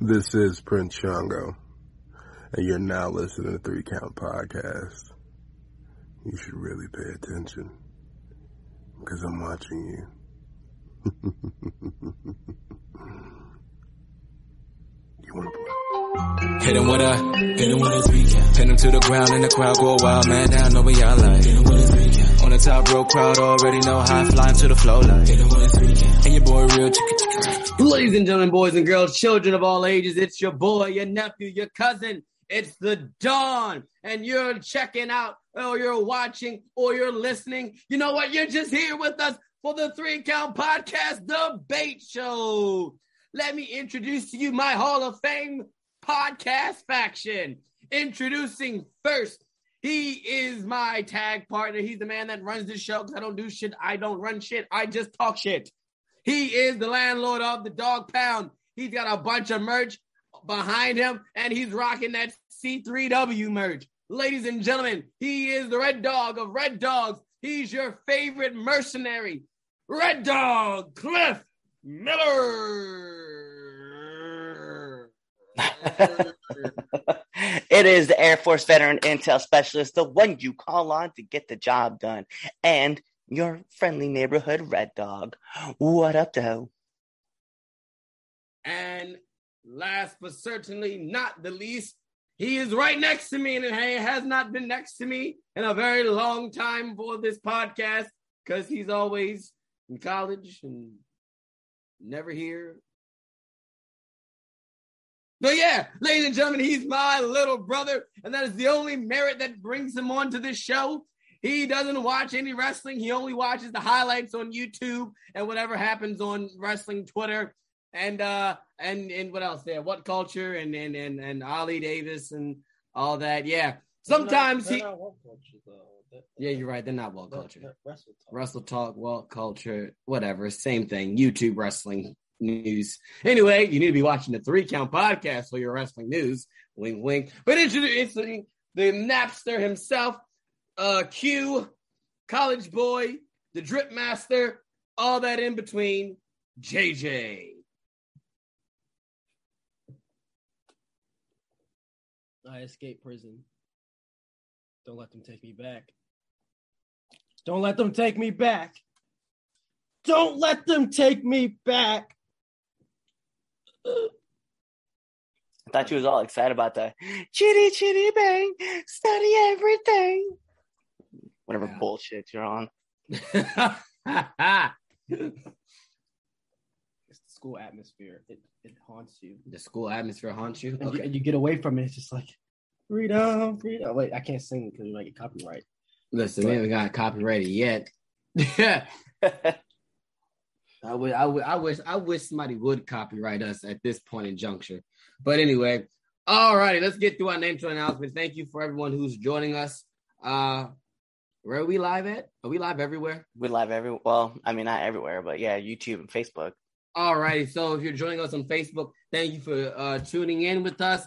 This is Prince Shango, and you're now listening to Three Count Podcast. You should really pay attention, because I'm watching you. You want to play? Hit him with a three count. Pin him to the ground and the crowd go wild. Man down, know what y'all like. Hit him with a three count. On the top row, crowd already know high flying to the flow like. Hit him with a three count. And your boy real chicken. Ladies and gentlemen, boys and girls, children of all ages, it's your boy, your nephew, your cousin. It's the Dawn, and you're checking out, or you're watching, or you're listening. You know what? You're just here with us for the Three Count Podcast Debate Show. Let me introduce to you my Hall of Fame podcast faction. Introducing first, he is my tag partner. He's the man that runs this show because I don't do shit. I don't run shit. I just talk shit. He is the landlord of the Dog Pound. He's got a bunch of merch behind him, and he's rocking that C3W merch. Ladies and gentlemen, he is the Red Dog of Red Dogs. He's your favorite mercenary, Red Dog Cliff Miller. It is the Air Force veteran intel specialist, the one you call on to get the job done, and your friendly neighborhood Red Dog. What up, though? And last but certainly not the least, he is right next to me, and he has not been next to me in a very long time for this podcast because he's always in college and never here. But yeah, ladies and gentlemen, he's my little brother, and that is the only merit that brings him on to this show. He doesn't watch any wrestling. He only watches the highlights on YouTube and whatever happens on wrestling Twitter and what else there? What Culture and Ollie Davis and all that. Yeah. Sometimes they're not What Culture, though. Yeah, you're right. They're not What Culture. Wrestle Talk, What Culture, whatever. Same thing. YouTube wrestling news. Anyway, you need to be watching the Three Count Podcast for your wrestling news. Wink, wink. But introducing the Napster himself, Q, College Boy, the Drip Master, all that in between, JJ. I escaped prison. Don't let them take me back. Don't let them take me back. Don't let them take me back. I thought you was all excited about that. Chitty, chitty, bang. Study everything. Whatever bullshit you're on. It's the school atmosphere. It haunts you. The school atmosphere haunts you? Okay. And you get away from it. It's just like, freedom, freedom. Wait, I can't sing because we might get copyright. Listen, we haven't got copyrighted yet. Yeah. I wish somebody would copyright us at this point in juncture. But anyway, all righty, let's get through our name to announcement. Thank you for everyone who's joining us. Where are we live at? Are we live everywhere? We're live everywhere. Well, I mean, not everywhere, but yeah, YouTube and Facebook. All righty. So if you're joining us on Facebook, thank you for tuning in with us.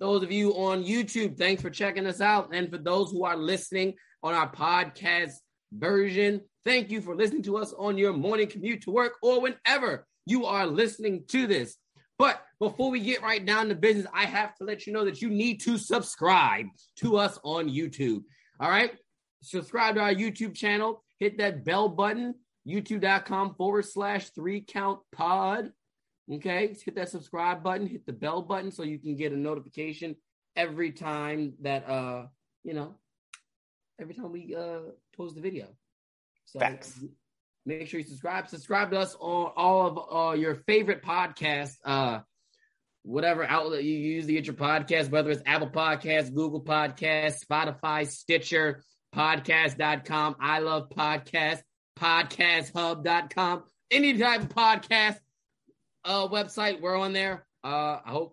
Those of you on YouTube, thanks for checking us out. And for those who are listening on our podcast version, thank you for listening to us on your morning commute to work or whenever you are listening to this. But before we get right down to business, I have to let you know that you need to subscribe to us on YouTube. All right. Subscribe to our YouTube channel. Hit that bell button, youtube.com/3countpod. Okay. Hit that subscribe button, hit the bell button so you can get a notification every time that, every time we post a video. So facts. Make sure you subscribe. Subscribe to us on all of your favorite podcasts, whatever outlet you use to get your podcast, whether it's Apple Podcasts, Google Podcasts, Spotify, Stitcher, podcast.com, I Love Podcasts, podcasthub.com, any type of podcast website, we're on there. I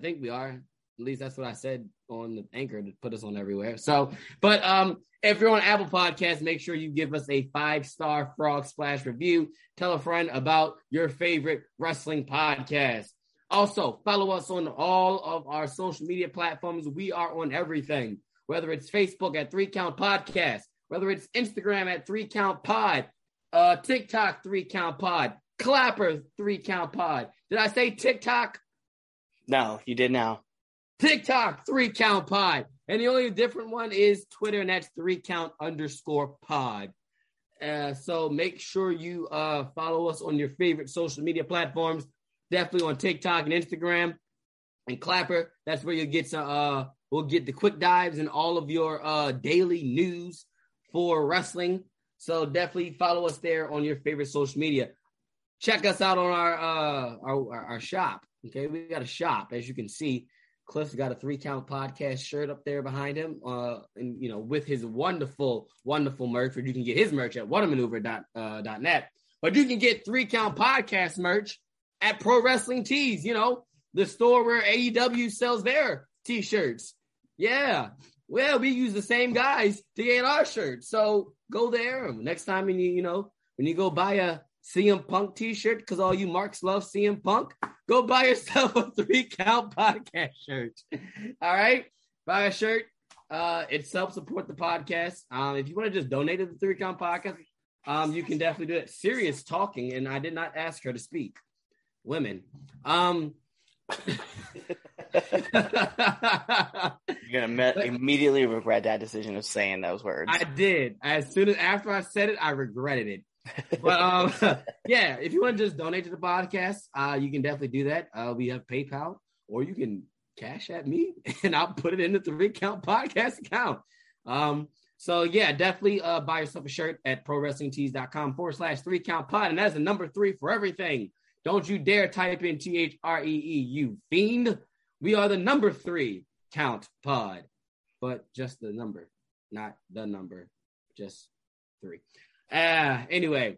think we are. At least that's what I said on the Anchor to put us on everywhere. So, but if you're on Apple Podcasts, make sure you give us a 5-star Frog Splash review. Tell a friend about your favorite wrestling podcast. Also, follow us on all of our social media platforms. We are on everything, whether it's Facebook at 3 Count Podcast, whether it's Instagram at 3 Count Pod, TikTok 3 Count Pod, Clapper 3 Count Pod. Did I say TikTok? No, you did now. TikTok, 3 Count Pod. And the only different one is Twitter, and that's 3Count_pod. So make sure you follow us on your favorite social media platforms. Definitely on TikTok and Instagram and Clapper. That's where you'll get some, we'll get the quick dives and all of your daily news for wrestling. So definitely follow us there on your favorite social media. Check us out on our shop. Okay, we got a shop, as you can see. Cliff's got a 3 Count Podcast shirt up there behind him, and you know, with his wonderful, wonderful merch. Where you can get his merch at whatamaneuver.net, but you can get 3 Count Podcast merch at Pro Wrestling Tees. You know, the store where AEW sells their t-shirts. Yeah, well, we use the same guys to get our shirts, so go there next time. And you know, when you go buy a CM Punk t-shirt, because all you marks love CM Punk. Go buy yourself a 3 Count Podcast shirt. All right? Buy a shirt. It's self-support the podcast. If you want to just donate to the 3 Count Podcast, you can definitely do it. Serious talking, and I did not ask her to speak. Women. You're going to immediately regret that decision of saying those words. I did. As soon as after I said it, I regretted it. But yeah, if you want to just donate to the podcast, you can definitely do that. We have PayPal, or you can cash at me and I'll put it in the 3 Count Podcast account. So yeah, definitely buy yourself a shirt at prowrestlingtees.com/3countpod, and that's the number 3 for everything. Don't you dare type in THREE, you fiend. We are the number 3 Count Pod, but just the number, not the number, just 3. Anyway,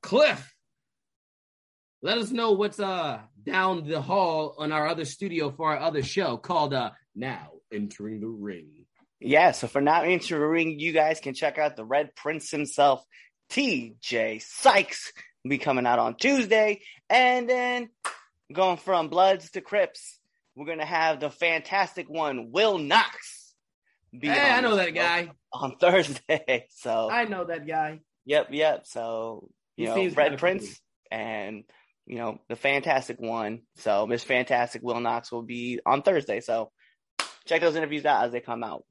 Cliff, let us know what's down the hall on our other studio for our other show called Now Entering the Ring. Yeah, so for Now Entering the Ring, you guys can check out the Red Prince himself, TJ Sykes, will be coming out on Tuesday. And then going from Bloods to Crips, we're going to have the fantastic one, Will Knox. Hey, I know that guy. On Thursday, so I know that guy. Yep. So you know, Red Prince and you know the fantastic one. So Miss Fantastic Will Knox will be on Thursday. So check those interviews out as they come out.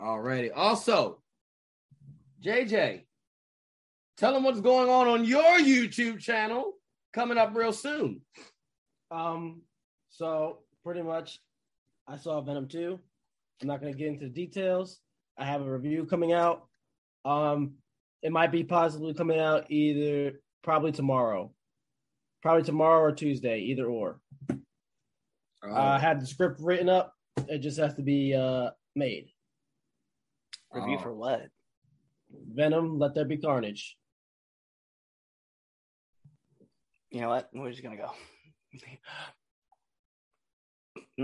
Alrighty. Also, JJ, tell them what's going on your YouTube channel coming up real soon. So pretty much, I saw Venom 2. I'm not going to get into the details. I have a review coming out. It might be possibly coming out either probably tomorrow or Tuesday, either or. I had the script written up. It just has to be made. Review for what? Venom, Let There Be Carnage. You know what? We're just going to go.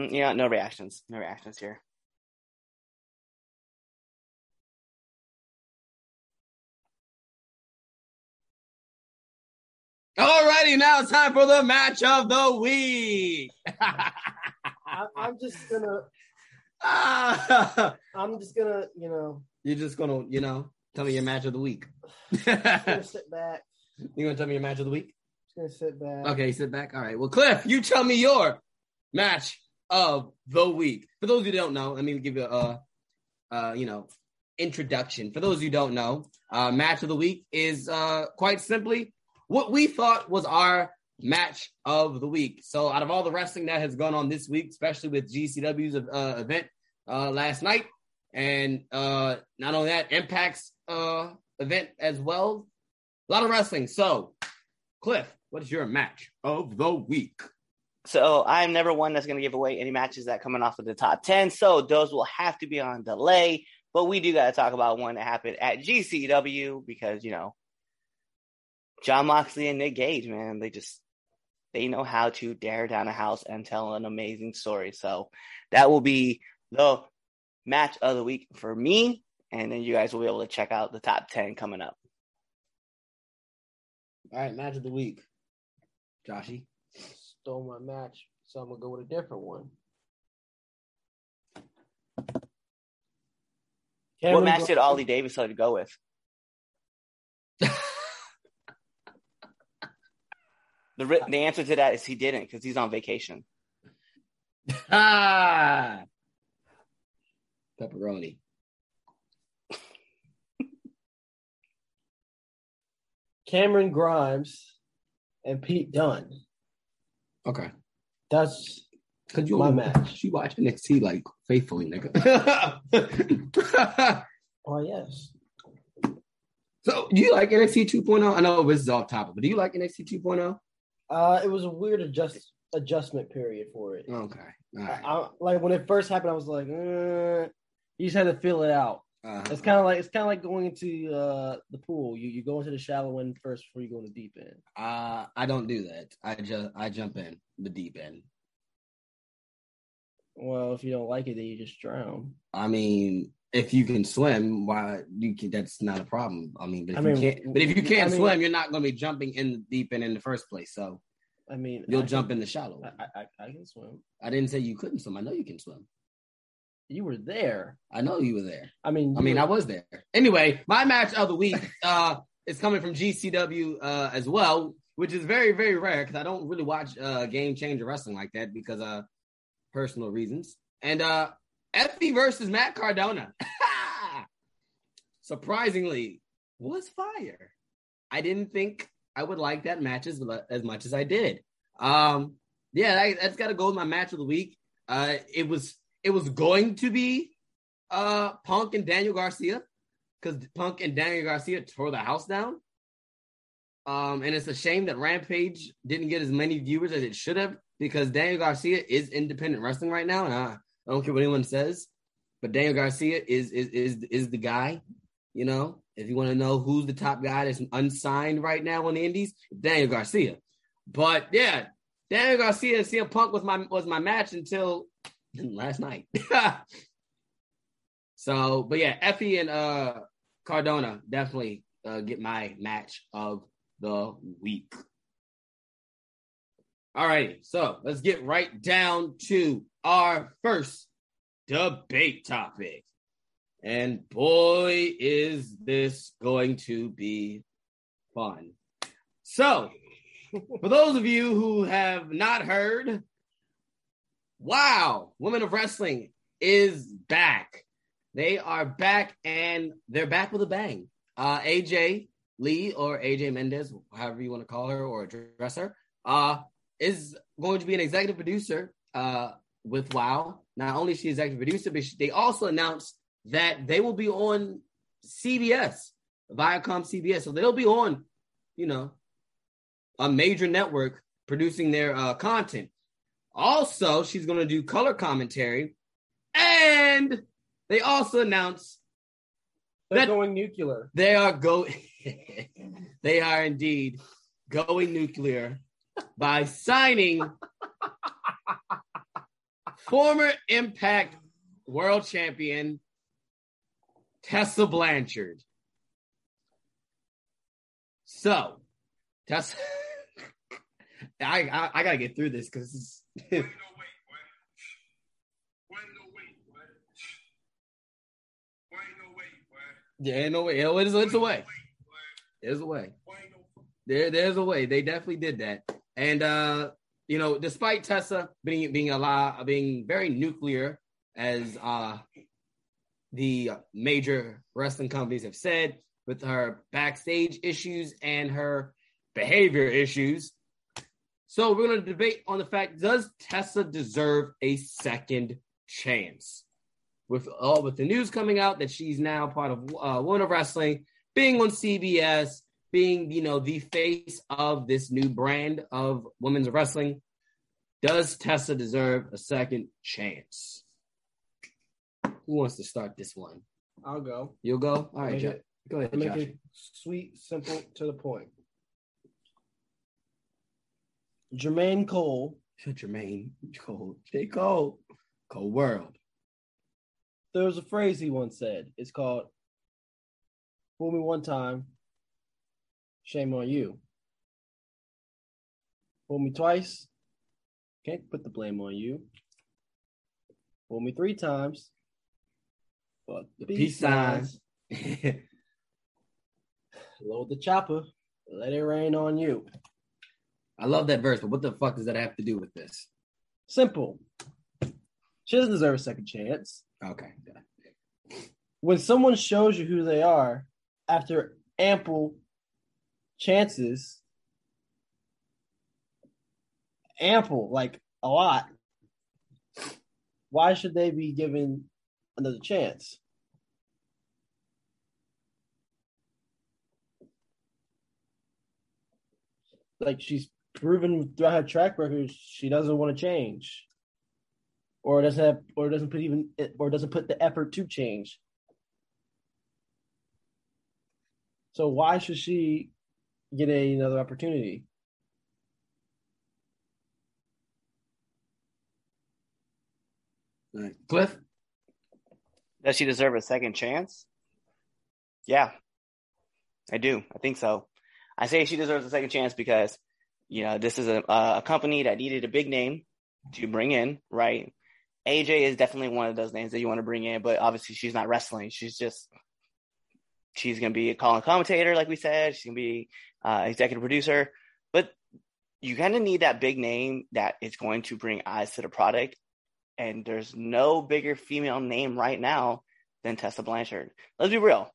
Yeah, no reactions. No reactions here. Alrighty, now it's time for the match of the week. I'm just gonna, you know. You're just gonna, you know, tell me your match of the week. I'm gonna sit back. You gonna tell me your match of the week? I'm just gonna sit back. Okay, sit back. All right. Well, Cliff, you tell me your match of the week. For those who don't know, let me give you a, you know, introduction. For those who don't know, match of the week is quite simply what we thought was our match of the week. So out of all the wrestling that has gone on this week, especially with GCW's event last night, and not only that, Impact's event as well, a lot of wrestling. So, Cliff, what is your match of the week? So I'm never one that's going to give away any matches that coming off of the top 10, so those will have to be on delay. But we do got to talk about one that happened at GCW because, you know, John Moxley and Nick Gage, man, they know how to dare down a house and tell an amazing story. So that will be the match of the week for me. And then you guys will be able to check out the top 10 coming up. All right, match of the week. Joshy stole my match, so I'm going to go with a different one. What match did Ollie Davis have to go with? The answer to that is he didn't, because he's on vacation. Ah, pepperoni. Cameron Grimes and Pete Dunne. Okay. That's my match. You watch NXT like faithfully, nigga. Oh, yes. So, do you like NXT 2.0? I know this is off topic, but do you like NXT 2.0? It was a weird adjustment period for it. Okay. All right. I, like, when it first happened, I was like, you just had to feel it out. It's kind of like going into the pool. You go into the shallow end first before you go in the deep end. I don't do that. I jump in the deep end. Well, if you don't like it, then you just drown. I mean, if you can swim, that's not a problem. I mean, but if you can't swim, you're not going to be jumping in the deep end in the first place. So, I mean, you'll jump in the shallow end. I can swim. I didn't say you couldn't swim. I know you can swim. You were there. I know you were there. I mean, I was there. Anyway, my match of the week is coming from GCW as well, which is very, very rare because I don't really watch Game Changer Wrestling like that because of personal reasons. And Effie versus Matt Cardona, surprisingly, was fire. I didn't think I would like that match as much as I did. That's got to go with my match of the week. It was going to be Punk and Daniel Garcia because Punk and Daniel Garcia tore the house down. And it's a shame that Rampage didn't get as many viewers as it should have because Daniel Garcia is independent wrestling right now. And I don't care what anyone says, but Daniel Garcia is the guy. You know, if you want to know who's the top guy that's unsigned right now on the indies, Daniel Garcia. But, yeah, Daniel Garcia and CM Punk was my match until – last night. So, but yeah, Effie and Cardona definitely get my match of the week. All right, so let's get right down to our first debate topic. And boy, is this going to be fun. So, for those of you who have not heard, WOW! Women of Wrestling is back. They are back, and they're back with a bang. AJ Lee, or AJ Mendez, however you want to call her or address her, is going to be an executive producer with WOW. Not only is she executive producer, but they also announced that they will be on CBS, Viacom CBS. So they'll be on, a major network producing their content. Also, she's going to do color commentary, and they also announced they're going nuclear. They are indeed going nuclear by signing former Impact World Champion Tessa Blanchard. So, Tessa, I gotta get through this because it's. There's a way. They definitely did that. And despite Tessa being very nuclear, as the major wrestling companies have said, with her backstage issues and her behavior issues. So we're going to debate on the fact, does Tessa deserve a second chance? With the news coming out that she's now part of Women of Wrestling, being on CBS, being, the face of this new brand of women's wrestling, does Tessa deserve a second chance? Who wants to start this one? I'll go. You'll go? All right, Josh. Go ahead, Josh. Make it sweet, simple, to the point. Jermaine Cole. J. Cole. Cole World. There was a phrase he once said. It's called, fool me one time, shame on you. Fool me twice, can't put the blame on you. Fool me three times, but the peace signs. Load the chopper, let it rain on you. I love that verse, but what the fuck does that have to do with this? Simple. She doesn't deserve a second chance. Okay. Yeah. When someone shows you who they are after ample chances, ample, like a lot, why should they be given another chance? Like, she's proven throughout her track record she doesn't want to change, or doesn't have, or doesn't put even, or doesn't put the effort to change. So why should she get another opportunity? All right. Cliff? Does she deserve a second chance? Yeah, I do. I think so. I say she deserves a second chance because, you know, this is a company that needed a big name to bring in, right? AJ is definitely one of those names that you want to bring in, but obviously she's not wrestling. She's going to be a call-in commentator, like we said. She's going to be executive producer. But you kind of need that big name that is going to bring eyes to the product. And there's no bigger female name right now than Tessa Blanchard. Let's be real.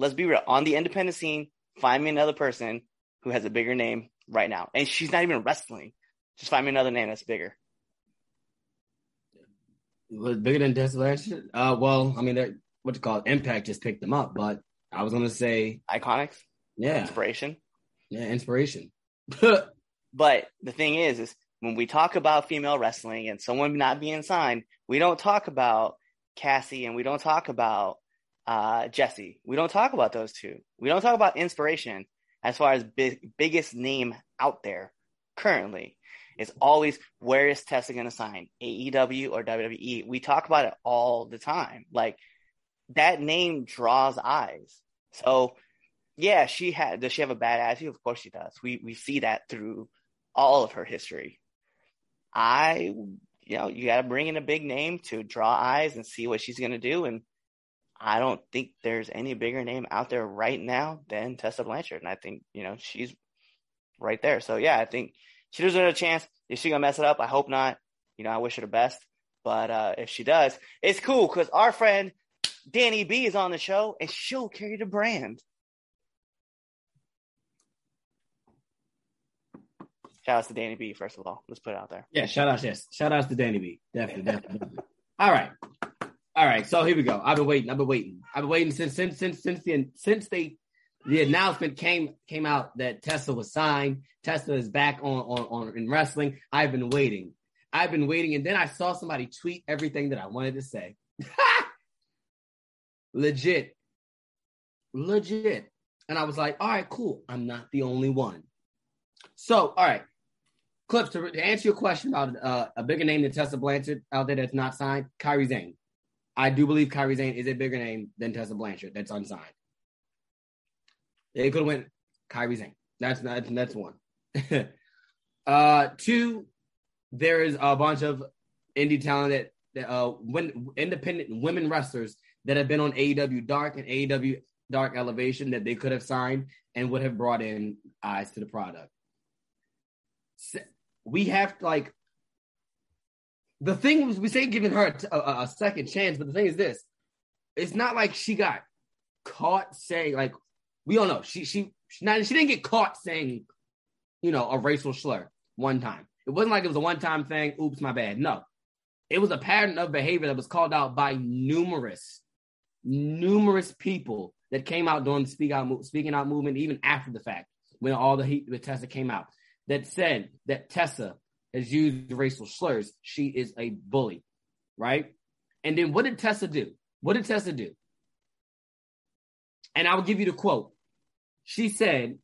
On the independent scene, find me another person who has a bigger name right now. And she's not even wrestling. Just find me another name that's bigger. Was bigger than Tessa Blanchard? Well, I mean, Impact just picked them up. But I was going to say... Iconics? Yeah. Inspiration? Yeah, inspiration. But the thing is when we talk about female wrestling and someone not being signed, we don't talk about Cassie and we don't talk about Jesse. We don't talk about those two. We don't talk about inspiration as far as biggest name out there currently. It's always, where is Tessa going to sign? AEW or WWE? We talk about it all the time. Like, that name draws eyes. So, yeah, does she have a bad attitude? Of course she does. We see that through all of her history. You got to bring in a big name to draw eyes and see what she's going to do. And I don't think there's any bigger name out there right now than Tessa Blanchard. And I think, she's right there. So, yeah, I think she deserves a chance. Is she going to mess it up? I hope not. I wish her the best. But if she does, it's cool because our friend Danny B is on the show and she'll carry the brand. Shout outs to Danny B, first of all. Let's put it out there. Yeah, shout outs, yes. Shout outs to Danny B. Definitely. All right. So here we go. I've been waiting since the announcement came out that Tessa was signed. Tessa is back on in wrestling. I've been waiting, and then I saw somebody tweet everything that I wanted to say. Legit. And I was like, all right, cool. I'm not the only one. So, all right. Clips, to answer your question about a bigger name than Tessa Blanchard out there that's not signed, Kairi Sane. I do believe Kairi Sane is a bigger name than Tessa Blanchard that's unsigned. They could have went Kairi Sane. That's one. 2, there is a bunch of indie talent that independent women wrestlers that have been on AEW Dark and AEW Dark Elevation that they could have signed and would have brought in eyes to the product. We have to, like, the thing was, we say giving her a second chance, but the thing is this, it's not like she got caught saying, like, we don't know. She didn't get caught saying, a racial slur one time. It wasn't like it was a one-time thing. Oops, my bad. No. It was a pattern of behavior that was called out by numerous people that came out during the speaking out movement, even after the fact, when all the heat with Tessa came out, that said that Tessa has used racial slurs. She is a bully, right? And then what did Tessa do? And I will give you the quote. She said,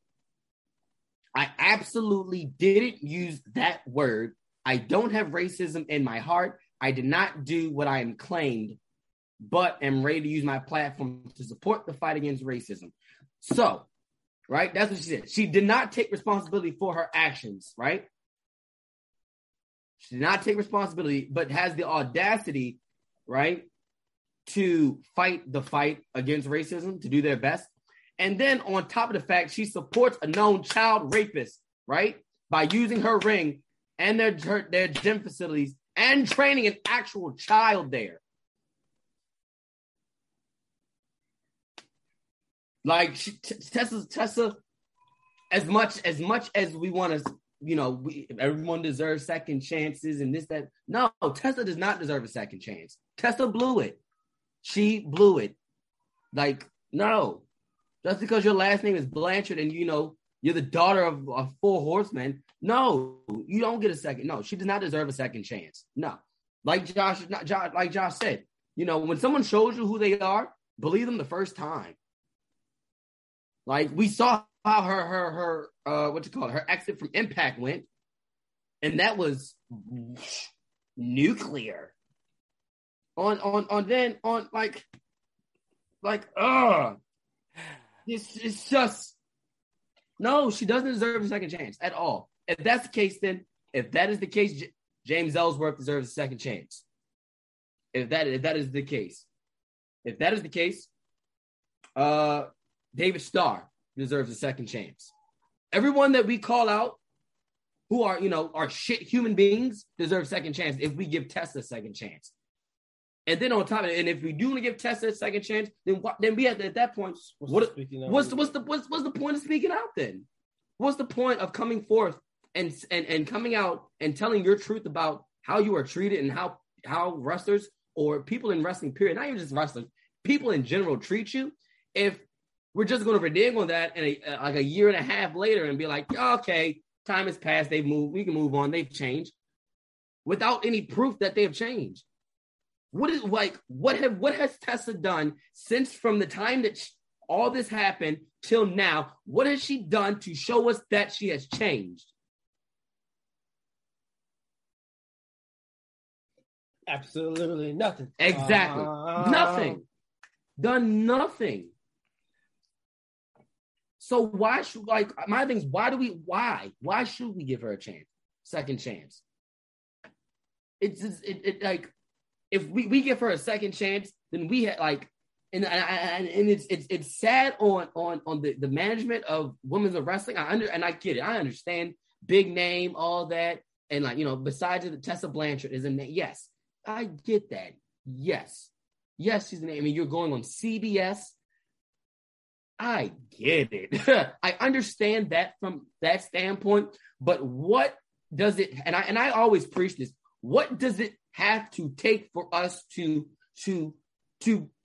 I absolutely didn't use that word. I don't have racism in my heart. I did not do what I am claimed, but am ready to use my platform to support the fight against racism. So, right? That's what she said. She did not take responsibility for her actions, right? She did not take responsibility, but has the audacity, right, to fight the fight against racism, to do their best. And then on top of the fact, she supports a known child rapist, right, by using her ring and their gym facilities and training an actual child there. Like, Tessa, as much as we want to, you know, everyone deserves second chances and this, that. No, Tessa does not deserve a second chance. Tessa blew it. She blew it. Like, no. Just because your last name is Blanchard and, you know, you're the daughter of a four horsemen. No, you don't get a second. No, she does not deserve a second chance. No. Like Josh said, you know, when someone shows you who they are, believe them the first time. Like, we saw how her exit from Impact went, and that was nuclear. It's just, no, she doesn't deserve a second chance at all. If that's the case, then, if that is the case, James Ellsworth deserves a second chance. If that is the case, David Starr deserves a second chance. Everyone that we call out who are, you know, are shit human beings deserve second chance if we give Tessa a second chance. And then on top of it, and if we do want to give Tessa a second chance, then we have to, at that point, what's the point of speaking out then? What's the point of coming forth and coming out and telling your truth about how you are treated and how wrestlers or people in wrestling, period, not even just wrestlers, people in general treat you, if we're just going to renege on that and a year and a half later and be like, okay, time has passed, they've moved, we can move on, they've changed, without any proof that they have changed. What has Tessa done since, from the time that all this happened till now? What has she done to show us that she has changed? Absolutely nothing. Exactly. Nothing. Done nothing. So why should we give her a chance? Second chance. If we give her a second chance, then we had it's sad on the management of women's wrestling. I get it. I understand big name, all that, and like, you know, besides the Tessa Blanchard is a name. Yes, I get that. Yes, she's a name. I mean, you're going on CBS. I get it. I understand that from that standpoint. But what does it? And I always preach this. What does it have to take for us to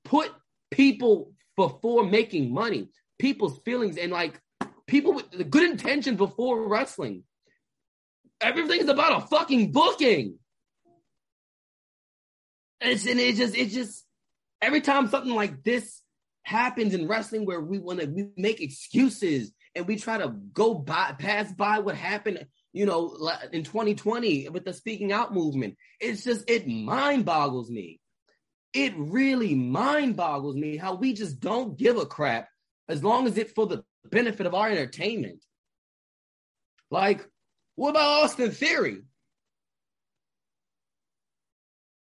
put people before making money, people's feelings, and like people with the good intention before wrestling? Everything is about a fucking booking. It's just every time something like this happens in wrestling, where we make excuses and we try to pass by what happened, you know, in 2020 with the speaking out movement. It's just, it mind boggles me. It really mind boggles me how we just don't give a crap as long as it's for the benefit of our entertainment. Like, what about Austin Theory?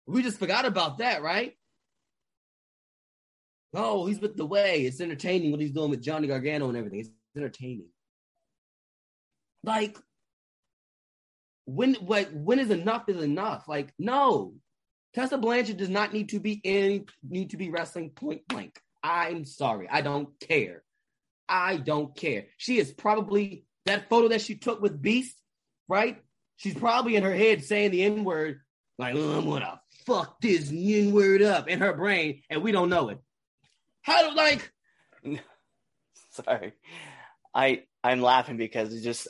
We just forgot about that, right? Oh, he's with The Way. It's entertaining what he's doing with Johnny Gargano and everything. It's entertaining. Like, when is enough is enough? Like, no, Tessa Blanchard does not need to be wrestling, point blank. I'm sorry, I don't care. She is probably, that photo that she took with Beast, right? She's probably in her head saying the N-word, like, I'm gonna fuck this N-word up in her brain, and we don't know it. Sorry, I'm laughing because it's just,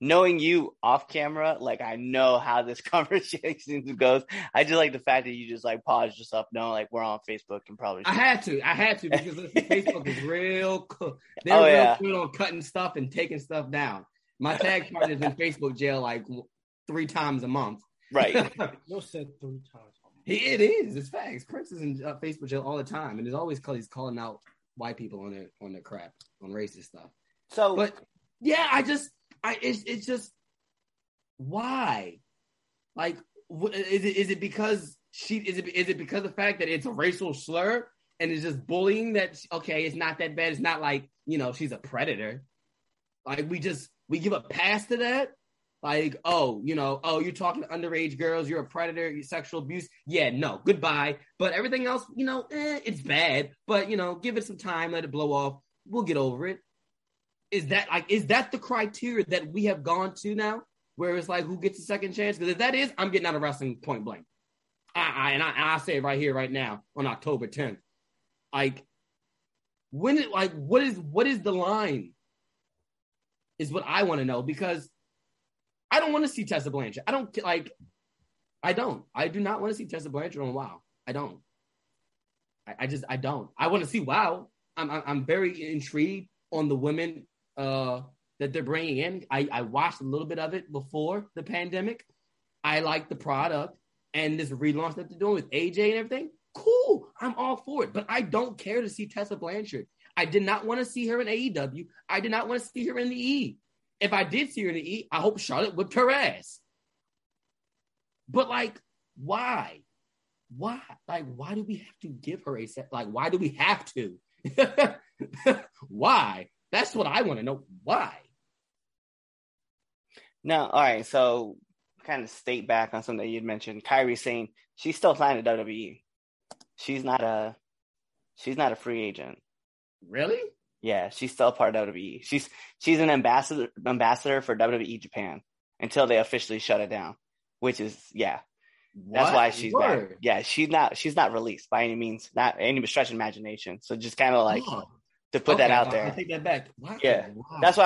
knowing you off camera, like, I know how this conversation goes. I just like the fact that you just like paused yourself, knowing like we're on Facebook and probably. I had to because Facebook is real cool. They're good on cutting stuff and taking stuff down. My tag partner's in Facebook jail like 3 times a month. Right. You said 3 times. It is. It's facts. Prince is in Facebook jail all the time, and it's always because he's calling out white people on their crap, on racist stuff. So, but yeah, it's just, why? Like, is it because of the fact that it's a racial slur and it's just bullying that, okay, it's not that bad. It's not like, you know, she's a predator. Like, we give a pass to that. Like, oh, you know, oh, you're talking to underage girls, you're a predator, you're sexual abuse. Yeah, no, goodbye. But everything else, you know, it's bad. But, you know, give it some time, let it blow off. We'll get over it. Is that the criteria that we have gone to now? Where it's like, who gets a second chance? Because if that is, I'm getting out of wrestling point blank. I say it right here, right now, on October 10th. Like, when it, like, what is the line? Is what I want to know, because I don't want to see Tessa Blanchard. I do not want to see Tessa Blanchard on WOW. I don't. I don't. I want to see WOW. I'm very intrigued on the women that they're bringing in. I watched a little bit of it before the pandemic. I like the product and this relaunch that they're doing with AJ and everything. Cool. I'm all for it, but I don't care to see Tessa Blanchard. I did not want to see her in AEW. I did not want to see her in the E. If I did see her in the E, I hope Charlotte whipped her ass. But, like, why? Why? Like, why do we have to give her a set? Like, why do we have to? Why? That's what I want to know. Why? Now, all right, so kind of state back on something that you'd mentioned. Kairi Sane, she's still signed to WWE. She's not a free agent. Really? Yeah, she's still part of WWE. She's an ambassador for WWE Japan until they officially shut it down, which is, yeah. That's why she's back. Yeah, she's not released by any means, not any stretch of imagination. So just kind of like to put that out there. I take that back. Wow. Yeah, wow. That's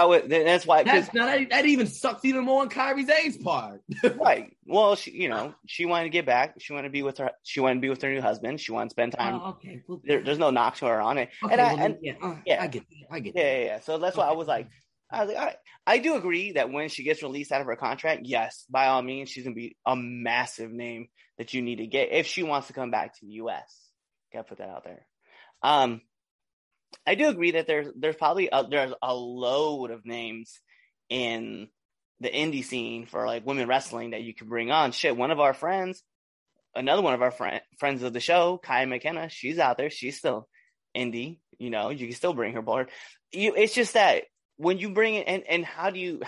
why. That even sucks even more on Kairi Sane's part. Right. Well, she wanted to get back. She wanted to be with her. She wanted to be with her new husband. She wanted to spend time. Oh, okay. Well, there's no knock to her on it. Okay, I get it. Yeah. So that's why I was like, all right. I do agree that when she gets released out of her contract, yes, by all means, she's gonna be a massive name that you need to get if she wants to come back to the U.S. Gotta put that out there. I do agree that there's probably there's a load of names in the indie scene for like women wrestling that you can bring on. Shit, friends of the show, Kai McKenna, she's out there. She's still indie. You know, you can still bring her board. It's just that when you bring it and how would you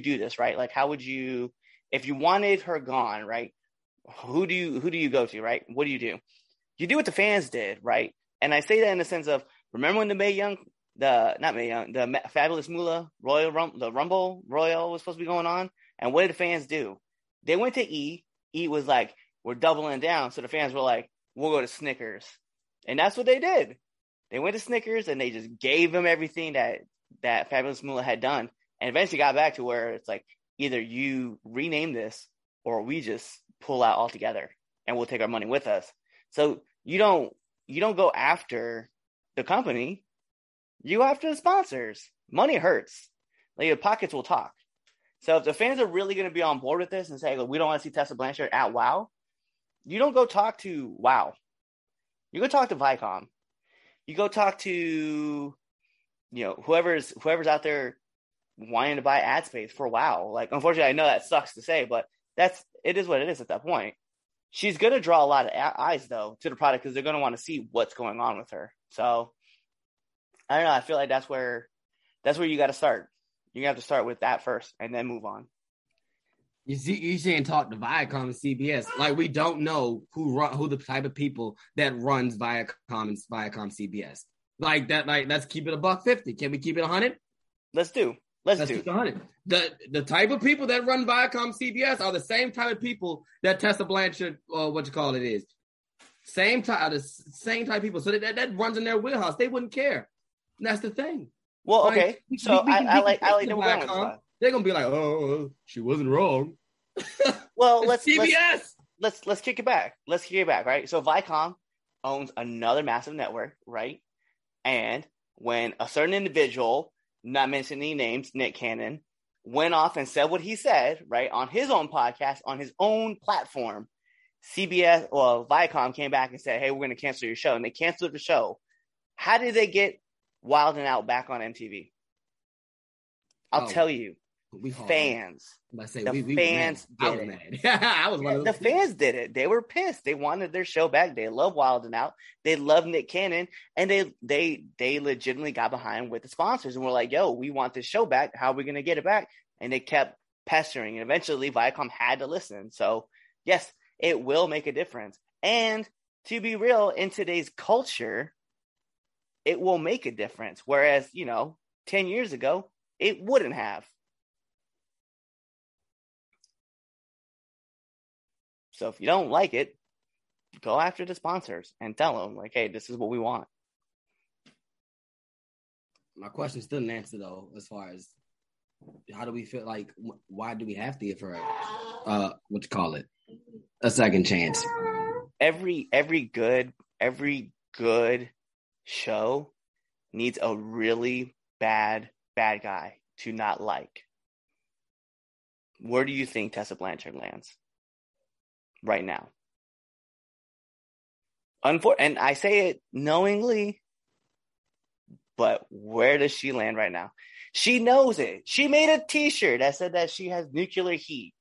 do this, right? Like, how would you, if you wanted her gone, right? Who do you go to, right? What do you do? You do what the fans did, right? And I say that in the sense of, remember when the Fabulous Moolah Rumble Royal was supposed to be going on? And what did the fans do? They went to E. E was like, we're doubling down. So the fans were like, we'll go to Snickers. And that's what they did. They went to Snickers and they just gave them everything that Fabulous Moolah had done. And eventually got back to where it's like, either you rename this or we just pull out altogether and we'll take our money with us. So you don't go after the company. You go after the sponsors. Money hurts. Like, your pockets will talk. So if the fans are really going to be on board with this and say, look, we don't want to see Tessa Blanchard at WOW, you don't go talk to WOW. You go talk to Viacom. You go talk to, whoever's out there wanting to buy ad space for WOW. Like, unfortunately, I know that sucks to say, but it is what it is at that point. She's going to draw a lot of eyes, though, to the product because they're going to want to see what's going on with her. So, I don't know. I feel like that's where you got to start. You have to start with that first and then move on. You shouldn't talk to Viacom and CBS. Like, we don't know who the type of people that runs Viacom and Viacom CBS. Like, that. Like, let's keep it $1.50. Can we keep it 100? Let's do. The type of people that run Viacom CBS are the same type of people that Tessa Blanchard, is. Same type of people. So that runs in their wheelhouse. They wouldn't care. And that's the thing. Well, okay. Like, so I like the Viacom. They're gonna be like, oh, she wasn't wrong. Well, let's kick it back. Let's kick it back, right? So Viacom owns another massive network, right? And when a certain individual, not mentioning any names, Nick Cannon, went off and said what he said, right, on his own podcast, on his own platform, Viacom came back and said, hey, we're going to cancel your show. And they canceled the show. How did they get Wild and Out back on MTV? I'll tell you. Fans. The fans did it. They were pissed. They wanted their show back. They love Wild and Out. They love Nick Cannon, and they legitimately got behind with the sponsors and were like, "Yo, we want this show back. How are we gonna get it back? and they kept pestering, and eventually Viacom had to listen. So yes, it will make a difference. And to be real, in today's culture, it will make a difference. Whereas, 10 years ago, it wouldn't have. So if you don't like it, go after the sponsors and tell them, hey, this is what we want. My question still didn't answer, though, as far as how do we feel why do we have to give her a second chance? Every good show needs a really bad guy to not like. Where do you think Tessa Blanchard lands right now? And I say it knowingly, but where does she land right now? She knows it. She made a T-shirt that said that she has nuclear heat.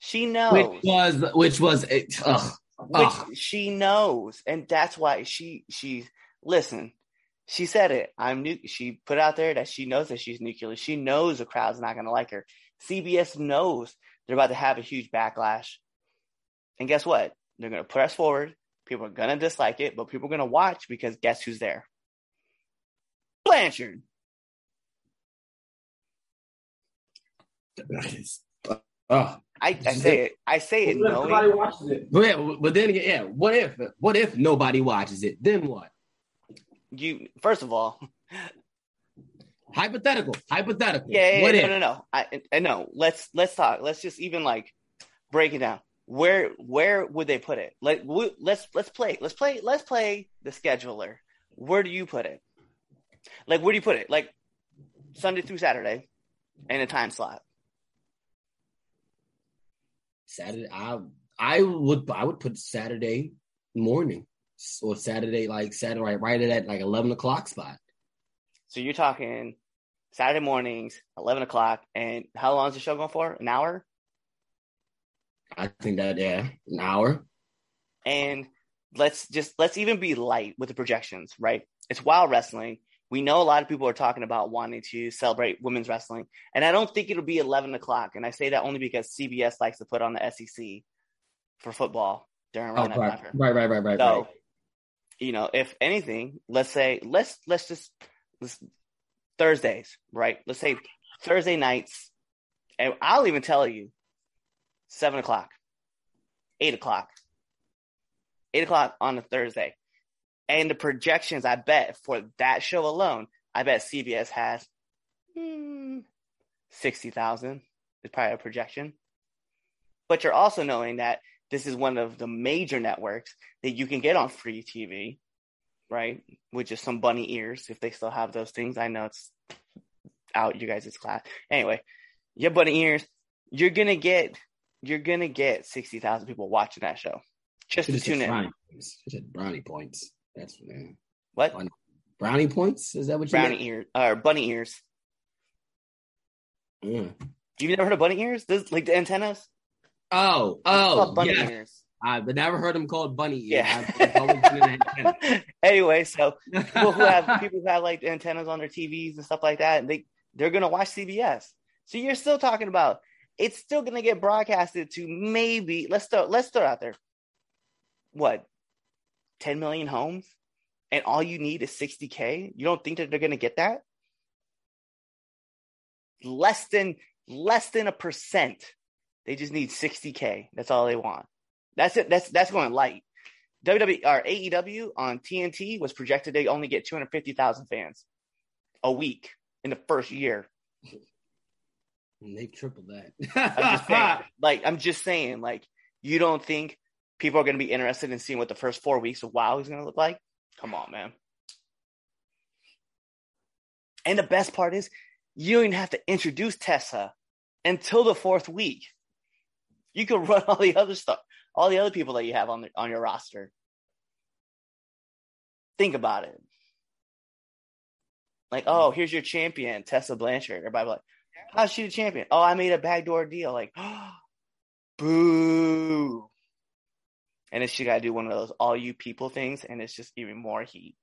She knows. She knows, and that's why she listen. She said it. She put out there that she knows that she's nuclear. She knows the crowd's not going to like her. CBS knows they're about to have a huge backlash, and guess what? They're going to press forward. People are going to dislike it, but people are going to watch because guess who's there? Blanchard. I say it. Nobody watches it. But then again, yeah. What if nobody watches it? Then what? First of all, hypothetical. Yeah. What if? No. I know. Let's talk. Let's just even break it down. Where would they put it? Let's play the scheduler. Where do you put it? Where do you put it? Sunday through Saturday, and a time slot. Saturday, I would put Saturday morning or Saturday Saturday right at that 11 o'clock spot. So you're talking Saturday mornings, 11 o'clock, and how long is the show going for? An hour? I think that, yeah, an hour. And let's even be light with the projections, right? It's Wild Wrestling. We know a lot of people are talking about wanting to celebrate women's wrestling, and I don't think it'll be 11 o'clock. And I say that only because CBS likes to put on the SEC for football during round after. Right. So, if anything, let's say Thursdays, right? Let's say Thursday nights, and I'll even tell you 7 o'clock, 8 o'clock, 8 o'clock on a Thursday. And the projections, I bet, for that show alone, I bet CBS has 60,000 is probably a projection. But you're also knowing that this is one of the major networks that you can get on free TV, right? Which is some bunny ears, if they still have those things. I know it's out, you guys, it's class. Anyway, your bunny ears, you're going to get 60,000 people watching that show just to tune in. Brownie points. That's what? Brownie points? Is that what you mean? Brownie ears or bunny ears? Mm. You've never heard of bunny ears? This, the antennas? Oh, bunny ears. I've never heard them called bunny ears. Yeah. Anyway, so people who have antennas on their TVs and stuff like that, they're gonna watch CBS. So you're still talking about it's still gonna get broadcasted to maybe let's throw out there. What? 10 million homes, and all you need is 60K. You don't think that they're going to get that? Less than 1%. They just need 60K. That's all they want. That's it. That's going light. WWE or AEW on TNT was projected they only get 250,000 fans a week in the first year. And they've tripled that. I'm just saying, you don't think people are going to be interested in seeing what the first 4 weeks of WOW is going to look like? Come on, man. And the best part is you don't even have to introduce Tessa until the fourth week. You can run all the other stuff, all the other people that you have on your roster. Think about it. Here's your champion, Tessa Blanchard. Everybody be like, how's she the champion? Oh, I made a backdoor deal. Boo. And then she got to do one of those all you people things, and it's just even more heat.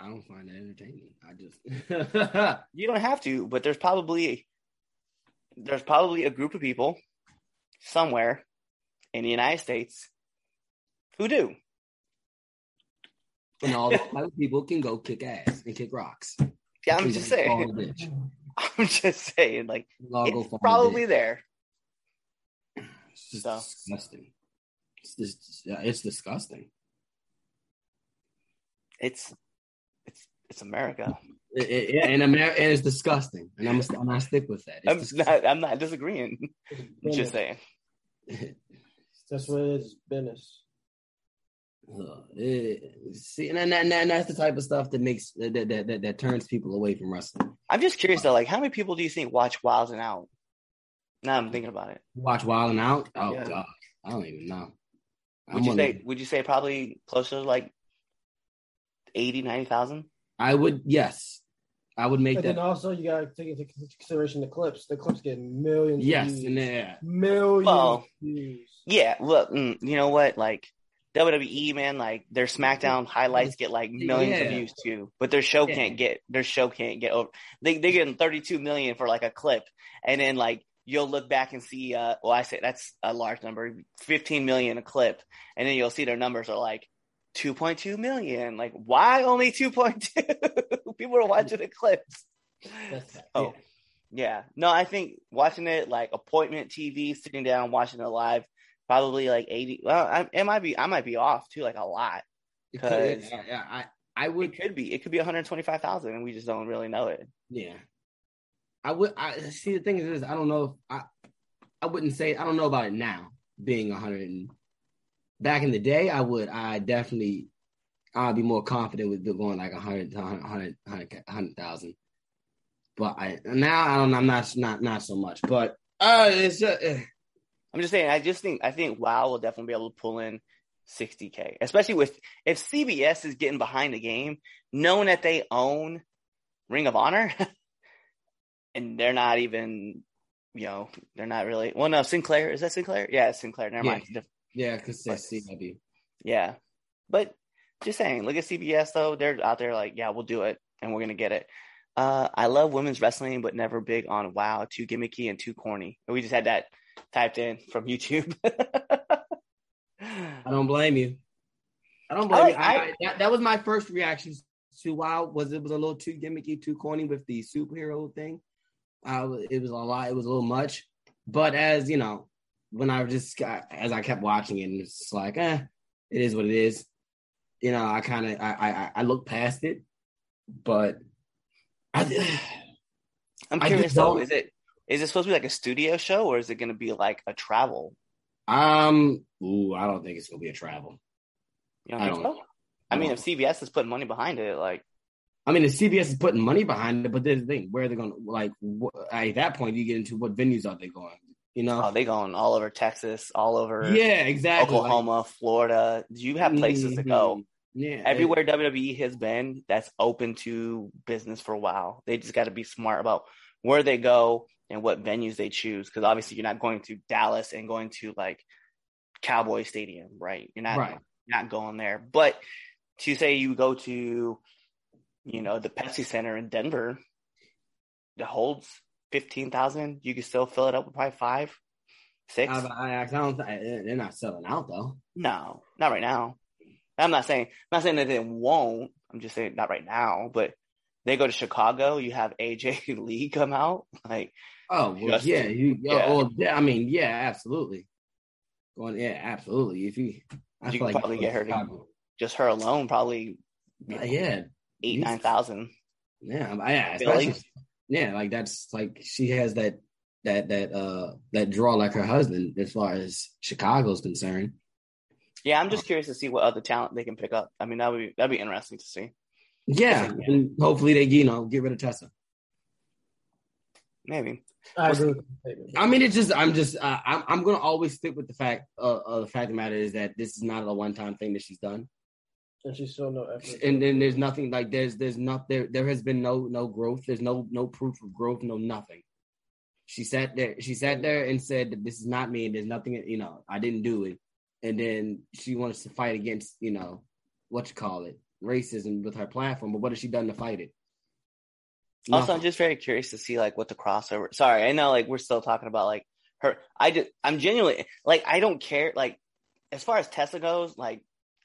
I don't find it entertaining. I just you don't have to, but there's probably a group of people somewhere in the United States who do. And all the other people can go kick ass and kick rocks. Yeah, I'm just saying. I'm just saying, like, it's probably there. It's just disgusting. It's disgusting. It's America. And it's disgusting. And I'm gonna stick with that. I'm not disagreeing. I'm just saying. That's what it is. It's business. See, and that's the type of stuff that makes that turns people away from wrestling. I'm just curious though, like, how many people do you think watch Wild and Out? Now I'm thinking about it. Watch Wild and Out? Oh yeah. God, I don't even know. Would you say probably closer to like 80, 90,000? I would make but that. And also, you gotta take into consideration the clips. The clips get millions. Yes, views. And yeah, millions. Well, views. Yeah. Look, you know what? Like WWE, man, like their SmackDown highlights get like millions of views too, but their show can't get over. They getting 32 million for like a clip, and then like you'll look back and see. Well, I say that's a large number, 15 million a clip, and then you'll see their numbers are like 2.2 million. Like, why only 2.2? People are watching the clips. Oh, yeah. No, I think watching it like appointment TV, sitting down watching it live, probably like 80. Well, I might be off too, like a lot. Because I would. It could be 125,000, and we just don't really know it. Yeah. I would. I see. The thing is, I don't know. I wouldn't say. I don't know about it now being 100. Back in the day, I would. I'd be more confident with going like 100,000. But now I don't. I'm not so much. But it's just. I'm just saying. I think WOW will definitely be able to pull in 60K, especially if CBS is getting behind the game, knowing that they own Ring of Honor, and they're not even. You know, they're not really. Well, no, Sinclair, is that Sinclair? Yeah, it's Sinclair. Never mind. Yeah, because that's CW. Yeah. But just saying, look at CBS, though. They're out there like, yeah, we'll do it, and we're going to get it. I love women's wrestling, but never big on WOW. Too gimmicky and too corny. And we just had that typed in from YouTube. I don't blame you. I don't blame you. That was my first reaction to WOW, it was a little too gimmicky, too corny with the superhero thing. It was a lot. It was a little much. But as, you know, as I kept watching it, and it's like, it is what it is. You know, I kind of, I look past it, but I'm curious though, is it supposed to be like a studio show, or is it going to be like a travel? I don't think it's going to be a travel. You don't think so? I mean, if CBS is putting money behind it, like. I mean, if CBS is putting money behind it, but there's the thing, where are they going to, like, at that point, you get into what venues are they going to? You know, they going all over Texas, all over exactly. Oklahoma, like, Florida. You have places to go. Yeah, everywhere WWE has been, that's open to business for a while. They just got to be smart about where they go and what venues they choose, because obviously you're not going to Dallas and going to like Cowboy Stadium, right? You're not going there. But to say you go to, you know, the Pepsi Center in Denver, that holds 15,000, you can still fill it up with probably 5, 6. I don't. They're not selling out though. No, not right now. I'm not saying that they won't. I'm just saying not right now. But they go to Chicago. You have AJ Lee come out. Like, oh well, yeah. Absolutely. Absolutely. If you, I you feel can like probably get her Chicago. To just her alone, probably. You know, 8,000-9,000. Yeah, yeah. Yeah, like that's like she has that draw like her husband as far as Chicago's concerned. Yeah, I'm just curious to see what other talent they can pick up. I mean, that'd be interesting to see. Yeah, and hopefully they get rid of Tessa. Maybe. I mean, it's just I'm gonna always stick with the fact of the matter is that this is not a one-time thing that she's done. And she's still no effort. And then there's nothing like there has been no growth. There's no proof of growth, no nothing. She sat there and said that this is not me, and there's nothing, you know, I didn't do it. And then she wants to fight against, you know, what you call it, racism with her platform, but what has she done to fight it? Nothing. Also, I'm just very curious to see like what the crossover. Sorry, I know like we're still talking about like her. I'm genuinely like I don't care like as far as Tessa goes. Like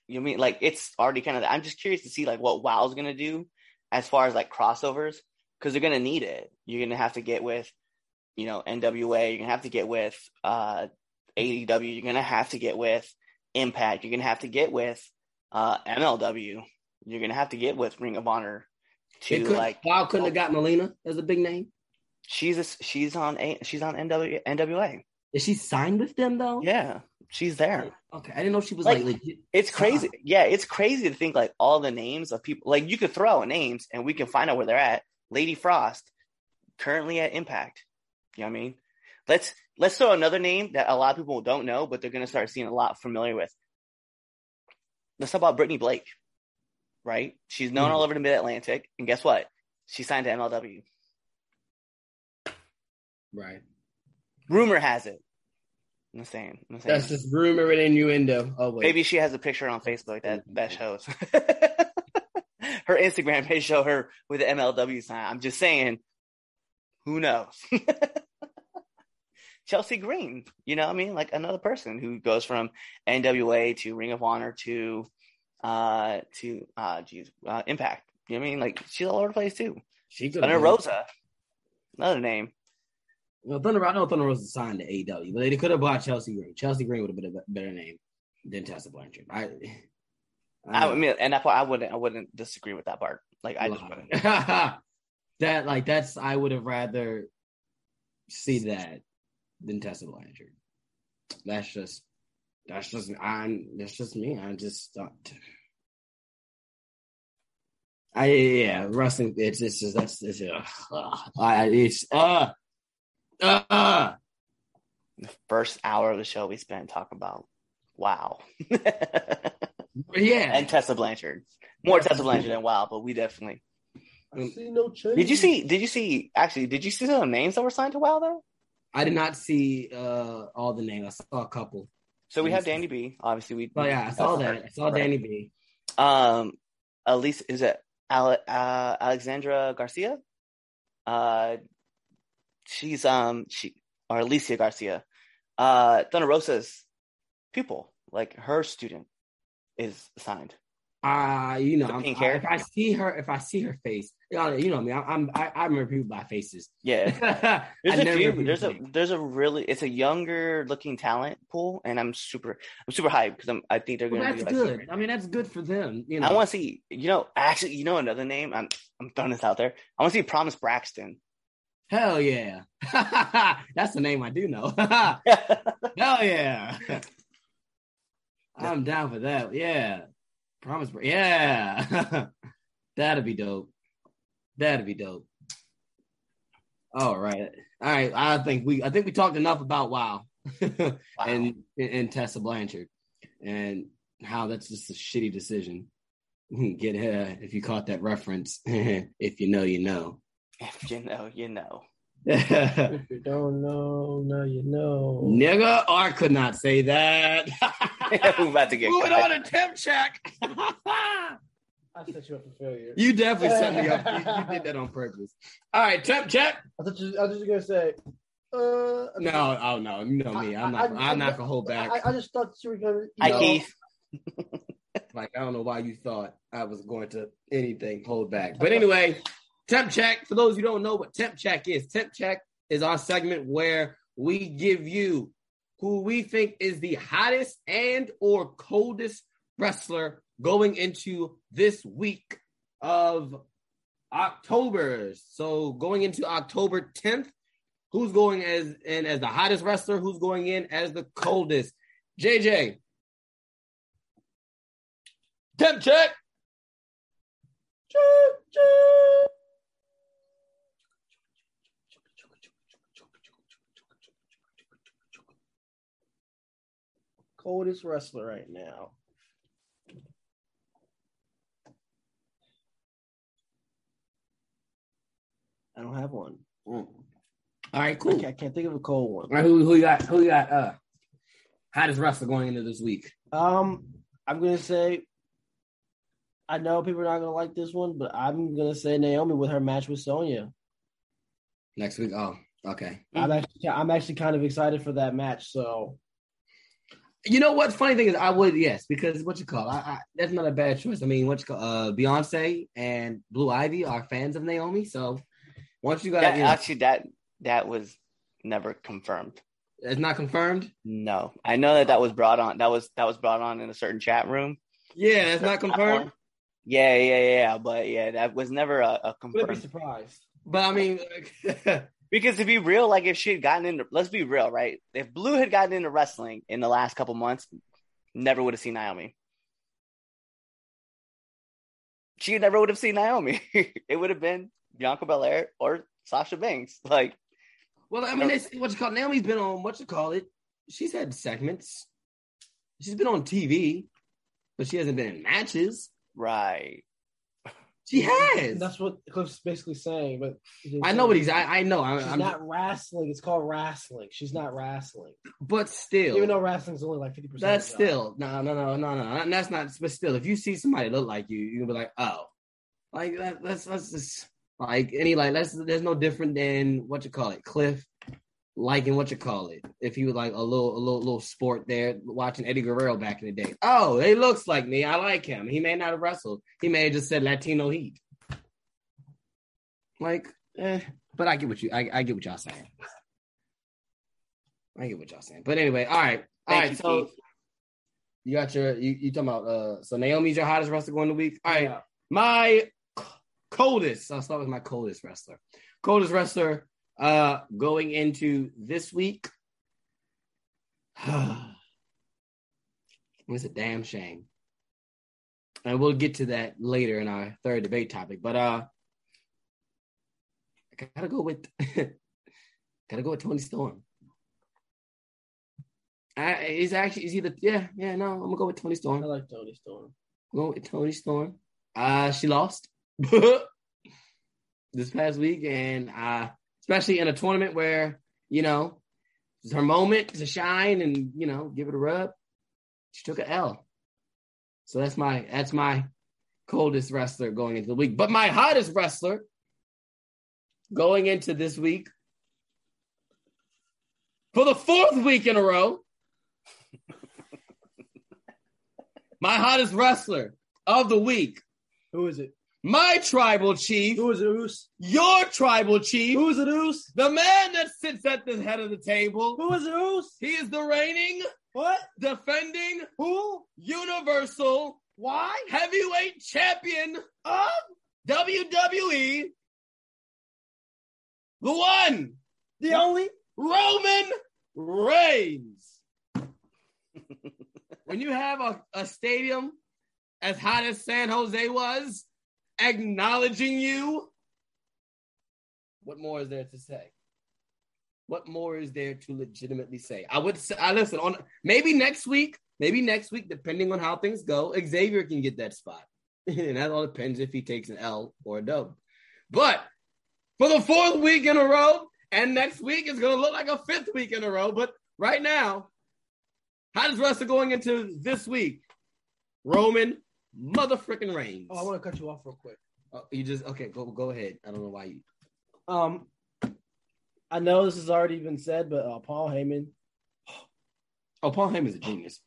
you mean like it's already kind of. I'm just curious to see like what WOW's gonna do as far as like crossovers because they're gonna need it. You're gonna have to get with you know NWA. You're gonna have to get with AEW. You're gonna have to get with Impact. You're gonna have to get with MLW. You're gonna have to get with Ring of Honor. WOW couldn't have got Melina as a big name. She's on NWA. Is she signed with them though? Yeah, she's there. Okay, I didn't know she was like it's crazy. Yeah, it's crazy to think like all the names of people like you could throw out names and we can find out where they're at. Lady Frost, currently at Impact. You know what I mean? Let's throw another name that a lot of people don't know, but they're gonna start seeing a lot familiar with. Let's talk about Brittany Blake. Right? She's known all over the Mid-Atlantic, and guess what? She signed to MLW. Right. Rumor has it. I'm saying. That's just rumor and innuendo. Oh, wait. Maybe she has a picture on Facebook that shows. Her Instagram may show her with the MLW sign. I'm just saying, who knows? Chelsea Green, you know what I mean? Like another person who goes from NWA to Ring of Honor to Impact. You know what I mean? Like she's all over the place too. She could. Thunder Rosa, another name. Well, I know Thunder Rosa signed to AEW, but they could have bought Chelsea Green. Chelsea Green would have been a better name than Tessa Blanchard. I wouldn't disagree with that part. Like I just wouldn't. I would have rather see that than Tessa Blanchard. That's just me. I just don't. Wrestling. It's just that's it's. The first hour of the show we spent talking about WOW. Yeah, and Tessa Blanchard. More Tessa Blanchard than WOW, but we definitely. I see no change. Did you see some names that were signed to WOW though? I did not see all the names. I saw a couple. So we have Danny B. Obviously, we. Oh yeah, I saw that. I saw Danny B. Elise is it Alexandra Garcia? She's Alicia Garcia, Thunder Rosa's pupil, like her student, is assigned. You know, if I see her face, you know me. I remember people by faces. Yeah, it's a younger looking talent pool, and I'm super hyped because I think they're going to. That's good. Like, I mean, that's good for them. You know, I want to see. You know, actually, you know, another name. I'm throwing this out there. I want to see Promise Braxton. Hell yeah, that's the name I do know. Hell yeah, I'm down for that. Yeah. Promise, yeah, that'd be dope. All right. I think we talked enough about WOW. Wow. and Tessa Blanchard and how that's just a shitty decision. Get her if you caught that reference. If you know, you know. If you know, you know. If you don't know, now you know. Nigga, I could not say that. We're about to get moving on to temp check. I set you up for failure. You definitely set me up. You did that on purpose. All right, temp check. I was just gonna say. No, you know me. I'm not gonna hold back. I just thought you were gonna. Like I don't know why you thought I was going to anything hold back, but anyway. Temp check, for those who don't know what temp check is our segment where we give you who we think is the hottest and or coldest wrestler going into this week of October. So going into October 10th, who's going in as the hottest wrestler, who's going in as the coldest? JJ. Temp check. Choo-choo. Coldest wrestler right now. I don't have one. Mm. All right, cool. I can't think of a cold one. All right, who you got? How does wrestler going into this week? I'm gonna say I know people are not going to like this one, but I'm going to say Naomi with her match with Sonya. Next week? Oh, okay. I'm actually kind of excited for that match, so. You know what? Funny thing is, I would, yes, because that's not a bad choice. I mean, Beyonce and Blue Ivy are fans of Naomi, so once you got that, actually, that was never confirmed. It's not confirmed? No, I know that was brought on. That was brought on in a certain chat room. Yeah, that's not confirmed. Yeah, but yeah, that was never a confirmed. Would be surprised. But I mean, because to be real, like if she had gotten into, let's be real, right? If Blue had gotten into wrestling in the last couple months, never would have seen Naomi. She never would have seen Naomi. It would have been Bianca Belair or Sasha Banks. Like, well, I mean, Naomi's been on she's had segments. She's been on TV, but she hasn't been in matches. Right. She has. That's what Cliff's basically saying. But I know what I know. She's not wrestling. It's called wrestling. She's not wrestling. But still. Even though wrestling's only like 50%. That's still. No. That's not. But still, if you see somebody look like you, you're going to be like, oh. Like, let's just. Like, there's no different than Cliff liking if he was like a little sport there watching Eddie Guerrero back in the day. Oh, he looks like me. I like him. He may not have wrestled. He may have just said Latino heat. Like, but I get what y'all saying. But anyway, all right. All right. So you got you talking about, so Naomi's your hottest wrestler going the week. All right. Yeah. My coldest. I'll start with my coldest wrestler. Going into this week. It's a damn shame. And we'll get to that later in our third debate topic. But I gotta go with Tony Storm. I'm gonna go with Tony Storm. I like Tony Storm. Go with Tony Storm. She lost this past week, and especially in a tournament where, you know, it's her moment to shine and, you know, give it a rub, she took an L. So that's my coldest wrestler going into the week. But my hottest wrestler going into this week, for the fourth week in a row, my hottest wrestler of the week. Who is it? My tribal chief. Who is it, Oos? Your tribal chief. Who is it, Oos? The man that sits at the head of the table. Who is it, Oos? He is the reigning. What? Defending. Who? Universal. Why? Heavyweight champion of WWE. The one. The only. Roman Reigns. When you have a stadium as hot as San Jose was, acknowledging you, what more is there to say? What more is there to legitimately say? I would say, listen, on maybe next week, depending on how things go, Xavier can get that spot. And that all depends if he takes an L or a dub. But for the fourth week in a row, and next week is going to look like a fifth week in a row. But right now, how does wrestling going into this week? Roman motherfucking Reigns. Oh, I want to cut you off real quick. Okay, go ahead. I don't know why you. I know this has already been said, but Paul Heyman. Oh, Paul Heyman's a genius.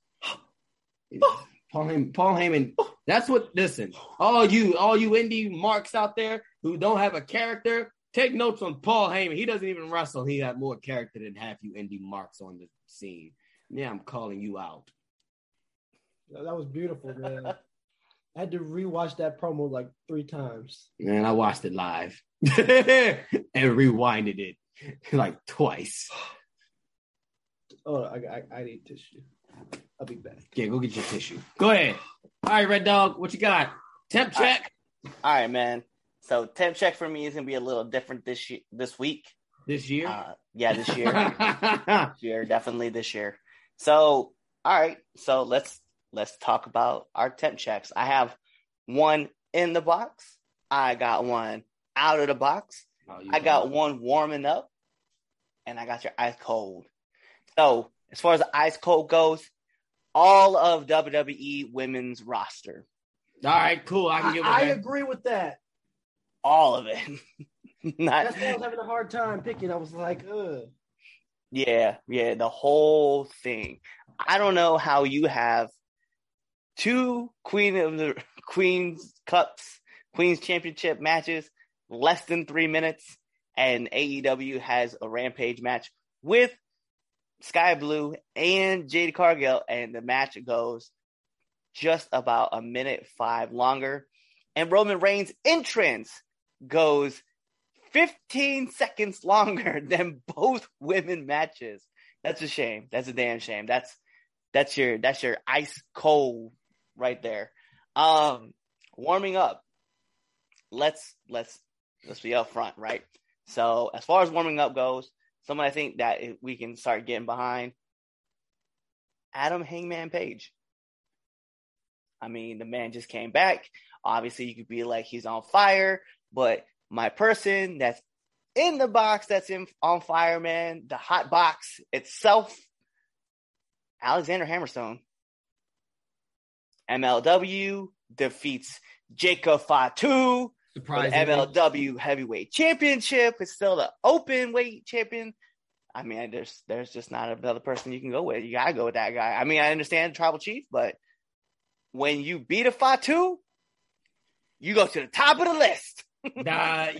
Paul Heyman. That's what. Listen, all you indie marks out there who don't have a character, take notes on Paul Heyman. He doesn't even wrestle. He had more character than half you indie marks on the scene. Yeah, I'm calling you out. That was beautiful, man. I had to rewatch that promo like 3 times. Man, I watched it live and rewinded it like twice. Oh, I need tissue. I'll be back. Yeah, go get your tissue. Go ahead. All right, Red Dog, what you got? Temp check. All right, man. So temp check for me is gonna be a little different this week. This year? This year. Definitely this year. So, all right. So let's talk about our temp checks. I have one in the box. I got one out of the box. I got one warming up. And I got your ice cold. So, as far as the ice cold goes, all of WWE women's roster. All right, cool. I can give it I agree with that. All of it. That's why I was having a hard time picking. I was like, ugh. Yeah, the whole thing. I don't know how you have two Queen's Cups, Queen's Championship matches, less than 3 minutes, and AEW has a Rampage match with Sky Blue and Jade Cargill, and the match goes just about 1:05 longer. And Roman Reigns' entrance goes 15 seconds longer than both women matches. That's a shame. That's a damn shame. That's your ice cold right there. Warming up. Let's be upfront, right? So as far as warming up goes, someone I think that we can start getting behind, Adam Hangman Page. I mean, the man just came back. Obviously, you could be like, he's on fire, but my person that's in the box on fire, man, the hot box itself, Alexander Hammerstone. MLW defeats Jacob Fatu. Surprising. MLW Heavyweight Championship. It's still the open weight champion. I mean, there's just not another person you can go with. You got to go with that guy. I mean, I understand Tribal Chief, but when you beat a Fatu, you go to the top of the list.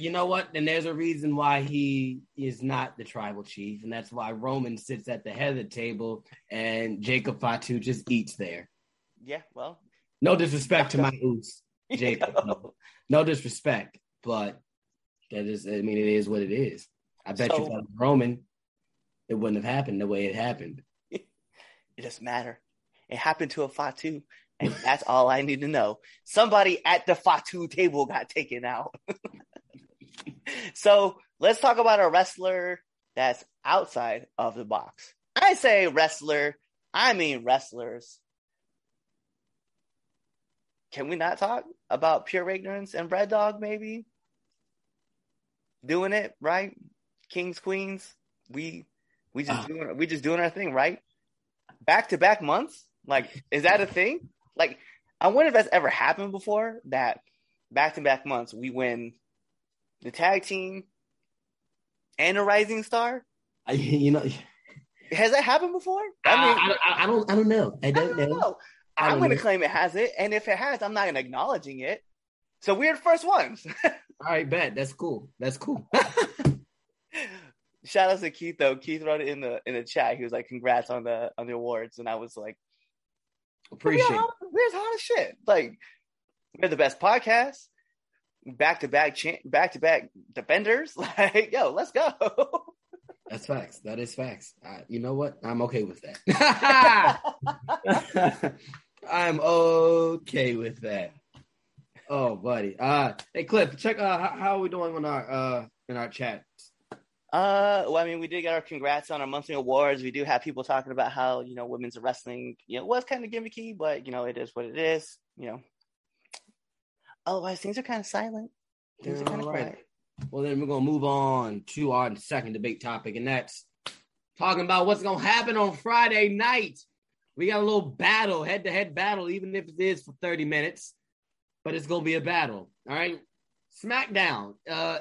You know what? And there's a reason why he is not the Tribal Chief, and that's why Roman sits at the head of the table and Jacob Fatu just eats there. Yeah, well. No disrespect to my oops, Jacob. No disrespect, but that is, I mean, it is what it is. I bet you if I was Roman, it wouldn't have happened the way it happened. It doesn't matter. It happened to a Fatu. And that's all I need to know. Somebody at the Fatu table got taken out. So let's talk about a wrestler that's outside of the box. I say wrestler, I mean wrestlers. Can we not talk about Pure Ignorance and Red Dog maybe? Doing it, right? Kings, Queens. We just doing our thing, right? Back-to-back months? Like, is that a thing? Like, I wonder if that's ever happened before, that back-to-back months we win the tag team and a rising star. Has that happened before? I don't know. I'm going to claim it has it, and if it has, I'm not going to acknowledging it. So we're the first ones. All right, bet. That's cool. Shout out to Keith though. Keith wrote it in the chat. He was like, "Congrats on the awards," and I was like, "Appreciate it. We're hot as shit. Like, we're the best podcast. Back to back defenders. Like, yo, let's go." That's facts. That is facts. You know what? I'm okay with that. I'm okay with that. Oh, buddy. Hey, Cliff, check. How are we doing on our in our chat? Well, I mean, we did get our congrats on our monthly awards. We do have people talking about how, you know, women's wrestling, you know, was kind of gimmicky, but, you know, it is what it is, you know. Otherwise, things are kind of silent. Things are kind of quiet. Well, then we're going to move on to our second debate topic, and that's talking about what's going to happen on Friday night. We got a little battle, head-to-head battle, even if it is for 30 minutes, but it's going to be a battle, all right? SmackDown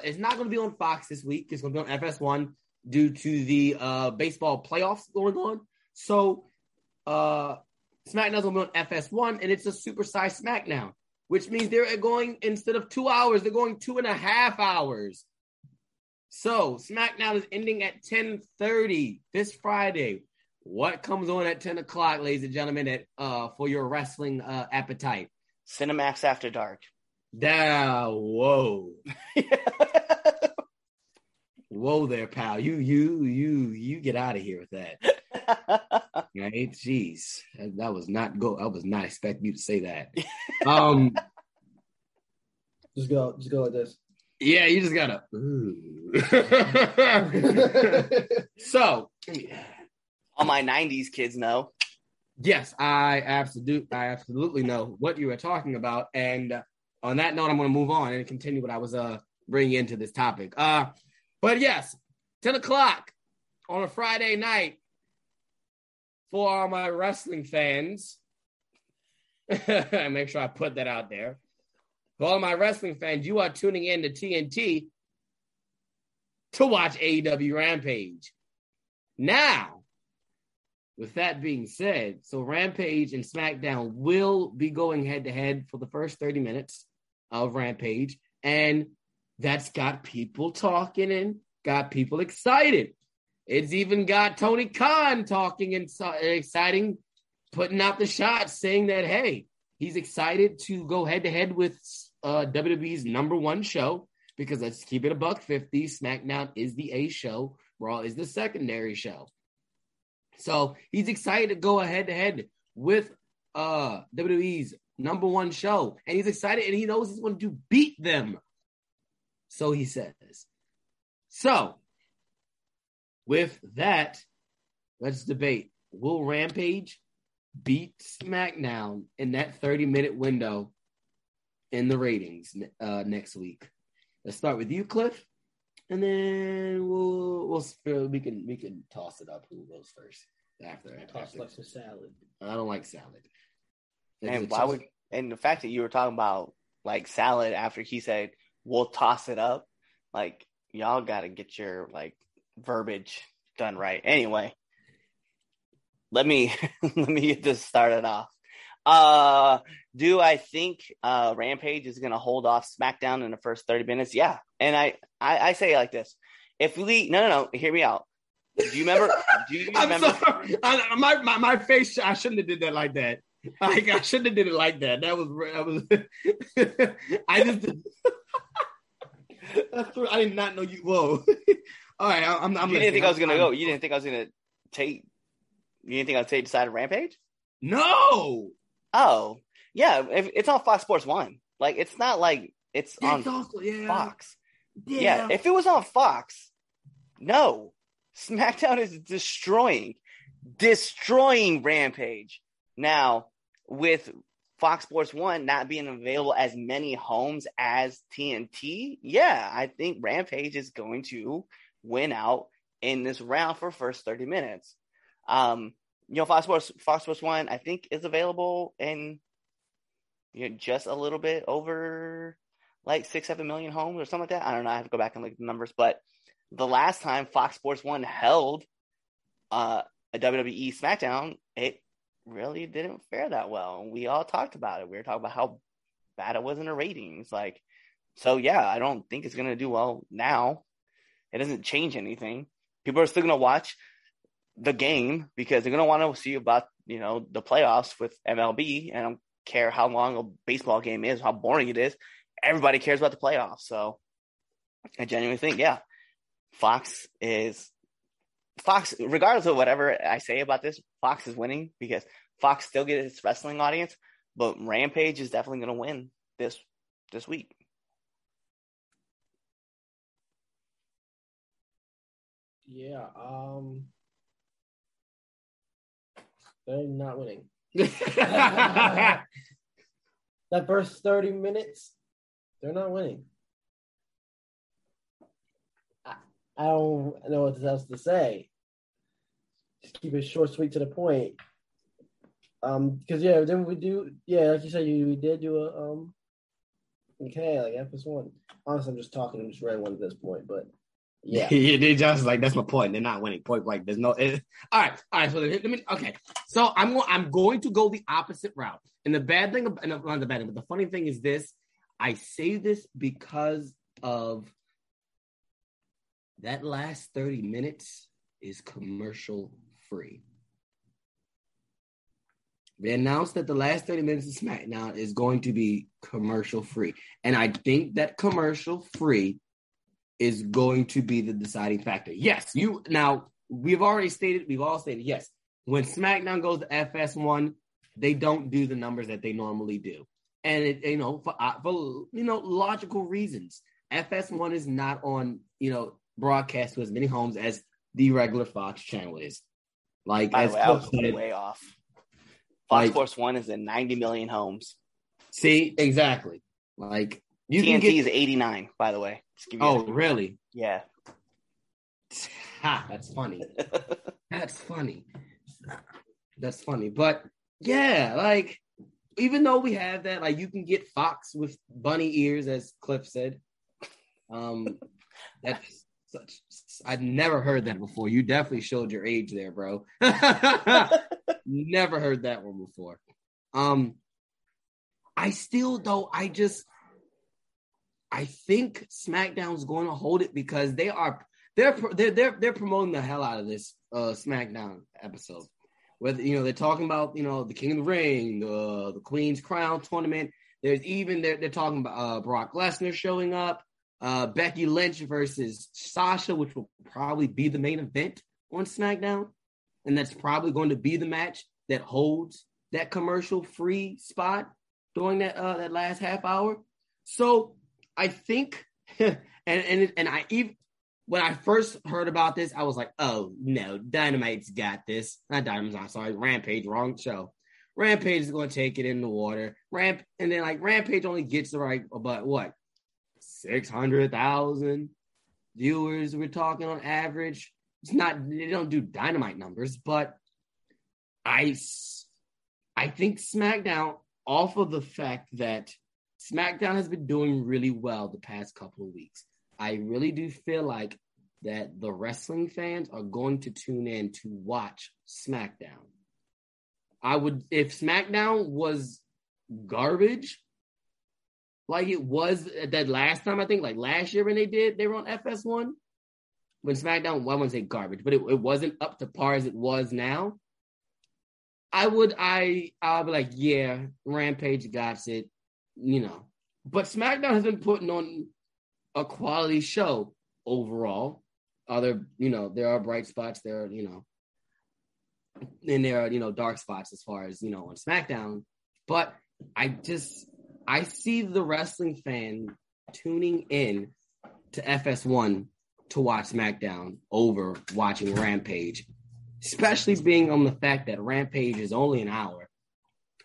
is not going to be on Fox this week. It's going to be on FS1 due to the baseball playoffs going on. So SmackDown's going to be on FS1, and it's a supersized SmackDown, which means they're going, instead of 2 hours, they're going 2.5 hours. So SmackDown is ending at 10:30 this Friday. What comes on at 10 o'clock, ladies and gentlemen, for your wrestling appetite? Cinemax After Dark. Whoa. Whoa there, pal. You get out of here with that. Right? Jeez. That was not I was not expecting you to say that. Just go like this. Yeah, you just gotta So all my 90s kids know. Yes, I absolutely know what you were talking about, and on that note, I'm going to move on and continue what I was bringing into this topic. But yes, 10 o'clock on a Friday night for all my wrestling fans. I make sure I put that out there. To all my wrestling fans, you are tuning in to TNT to watch AEW Rampage. Now, with that being said, so Rampage and SmackDown will be going head-to-head for the first 30 minutes of Rampage, and that's got people talking and got people excited. It's even got Tony Khan talking and exciting, putting out the shots, saying that, hey, he's excited to go head-to-head with WWE's number one show, because let's keep it $1.50. SmackDown is the A show. Raw is the secondary show. So he's excited to go head-to-head with WWE's number one show. And he's excited, and he knows he's going to beat them. So he says. So with that, let's debate. Will Rampage beat SmackDown in that 30-minute window in the ratings next week? Let's start with you, Cliff, and then we can toss it up. Who goes first? After toss like a salad. I don't like salad. And the fact that you were talking about like salad after he said we'll toss it up, like y'all got to get your like verbiage done right. Anyway, let me get this started off. Do I think Rampage is going to hold off SmackDown in the first 30 minutes? Yeah. And I say it like this. Hear me out. Do you remember? I'm sorry. My face, I shouldn't have did that like that. I shouldn't have did it like that. That was I did not know you. Whoa. All right. You didn't think I was going to take, the side of Rampage? No. Oh, yeah. It's on Fox Sports 1. Like, it's not like it's on Fox. Yeah. If it was on Fox, no. SmackDown is destroying Rampage. Now, with Fox Sports 1 not being available as many homes as TNT, yeah, I think Rampage is going to win out in this round for first 30 minutes. You know, Fox Sports 1, I think, is available in just a little bit over like 6-7 million homes or something like that. I don't know. I have to go back and look at the numbers. But the last time Fox Sports 1 held a WWE SmackDown, it really didn't fare that well. We all talked about it. We were talking about how bad it was in the ratings. Like, so yeah, I don't think it's going to do well now. It doesn't change anything. People are still going to watch the game because they're going to want to see about, the playoffs with MLB. And I don't care how long a baseball game is, how boring it is. Everybody cares about the playoffs. So I genuinely think, yeah, Fox, regardless of whatever I say about this, Fox is winning because Fox still gets its wrestling audience, but Rampage is definitely going to win this week. Yeah. They're not winning. That first 30 minutes, they're not winning. I don't know what else to say. Just keep it short, sweet, to the point. Because then like you said, we did do a okay, like episode 1. Honestly, I'm just talking. I'm just ready one at this point, but. Yeah, they just like that's my point. They're not winning. Point blank. There's no. All right. So let me. Okay. So I'm going to go the opposite route. And the bad thing, not the bad thing, but the funny thing is this. I say this because of that last 30 minutes is commercial free. They announced that the last 30 minutes of SmackDown is going to be commercial free, and I think that commercial free is going to be the deciding factor. Yes, we've all stated, yes, when SmackDown goes to FS1, they don't do the numbers that they normally do. And, for logical reasons, FS1 is not on, broadcast to as many homes as the regular Fox channel is. Like, by the way, I was way off. Fox Sports 1 is in 90 million homes. See, exactly. Like, TNT is 89, by the way. Oh, really? Yeah. Ha, that's funny. That's funny. But, yeah, like, even though we have that, like, you can get Fox with bunny ears, as Cliff said. That's such, I've never heard that before. You definitely showed your age there, bro. Never heard that one before. I still, though, I think SmackDown's going to hold it because they're promoting the hell out of this SmackDown episode. Whether, you know, they're talking about, you know, the King of the Ring, the Queen's Crown tournament. There's even they're talking about Brock Lesnar showing up, Becky Lynch versus Sasha, which will probably be the main event on SmackDown, and that's probably going to be the match that holds that commercial free spot during that last half hour. So I think, and I even. When I first heard about this, I was like, oh, no, Dynamite's got this. Not Dynamite, I'm sorry, Rampage, wrong show. Rampage is going to take it in the water. And then, like, Rampage only gets, like, about, what, 600,000 viewers we're talking on average. It's not, they don't do Dynamite numbers, but I think SmackDown, off of the fact that SmackDown has been doing really well the past couple of weeks, I really do feel like that the wrestling fans are going to tune in to watch SmackDown. I would, if SmackDown was garbage, like it was that last time, I think, like last year when they were on FS1, when SmackDown, well, I wouldn't say garbage, but it wasn't up to par as it was now. I'll be like, yeah, Rampage got it, you know. But SmackDown has been putting on a quality show overall. Other, you know, there are bright spots, there are, you know, and there are, you know, dark spots as far as, you know, on SmackDown. But I see the wrestling fan tuning in to FS1 to watch SmackDown over watching Rampage, especially being on the fact that Rampage is only an hour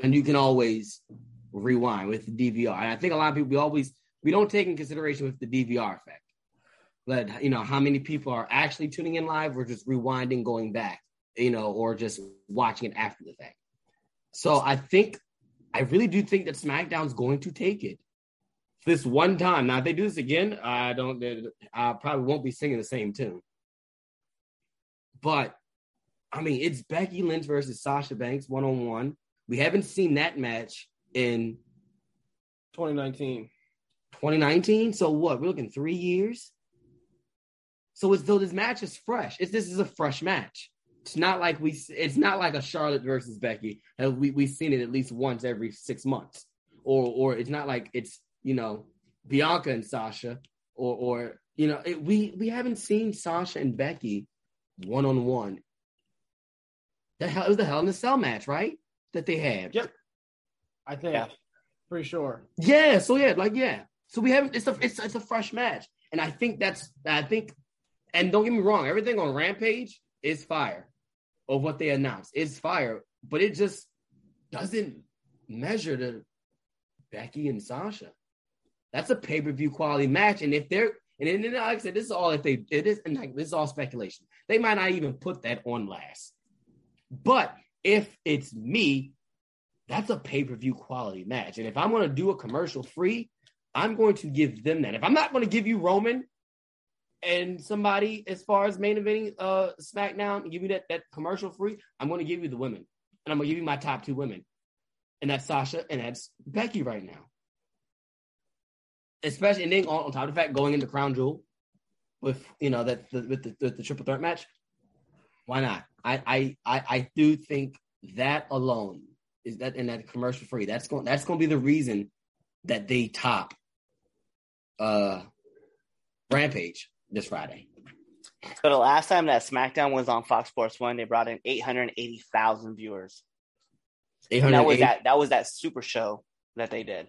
and you can always rewind with the DVR. And I think a lot of people, we don't take in consideration with the DVR effect, but, you know, how many people are actually tuning in live or just rewinding, going back, you know, or just watching it after the fact. So I really do think that SmackDown's going to take it this one time. Now, if they do this again, I probably won't be singing the same tune. But, I mean, it's Becky Lynch versus Sasha Banks one-on-one. We haven't seen that match in 2019, so what? We're looking 3 years. So it's though this match is fresh. This is a fresh match. It's not like a Charlotte versus Becky. We've seen it at least once every 6 months, or it's not like it's, you know, Bianca and Sasha, or you know, we haven't seen Sasha and Becky one-on-one. It was the Hell in a Cell match, right? That they had. Yep, I think. Yeah. Pretty sure. Yeah. So yeah, like yeah. So we haven't. It's a fresh match, and I think. And don't get me wrong, everything on Rampage is fire, or what they announced is fire, but it just doesn't measure to Becky and Sasha. That's a pay-per-view quality match, and if they're and like I said, this is all if they it is, and like this is all speculation. They might not even put that on last. But if it's me, that's a pay-per-view quality match, and if I'm going to do a commercial free, I'm going to give them that. If I'm not going to give you Roman and somebody as far as main eventing SmackDown, give me that commercial free, I'm going to give you the women. And I'm going to give you my top two women. And that's Sasha and that's Becky right now. Especially, and then on top of the fact, going into Crown Jewel with, you know, with the triple threat match, why not? I do think that alone is that, and that commercial free, that's going to be the reason that they top Rampage this Friday. So the last time that SmackDown was on Fox Sports 1, they brought in 880,000 viewers. 880? That was that super show that they did.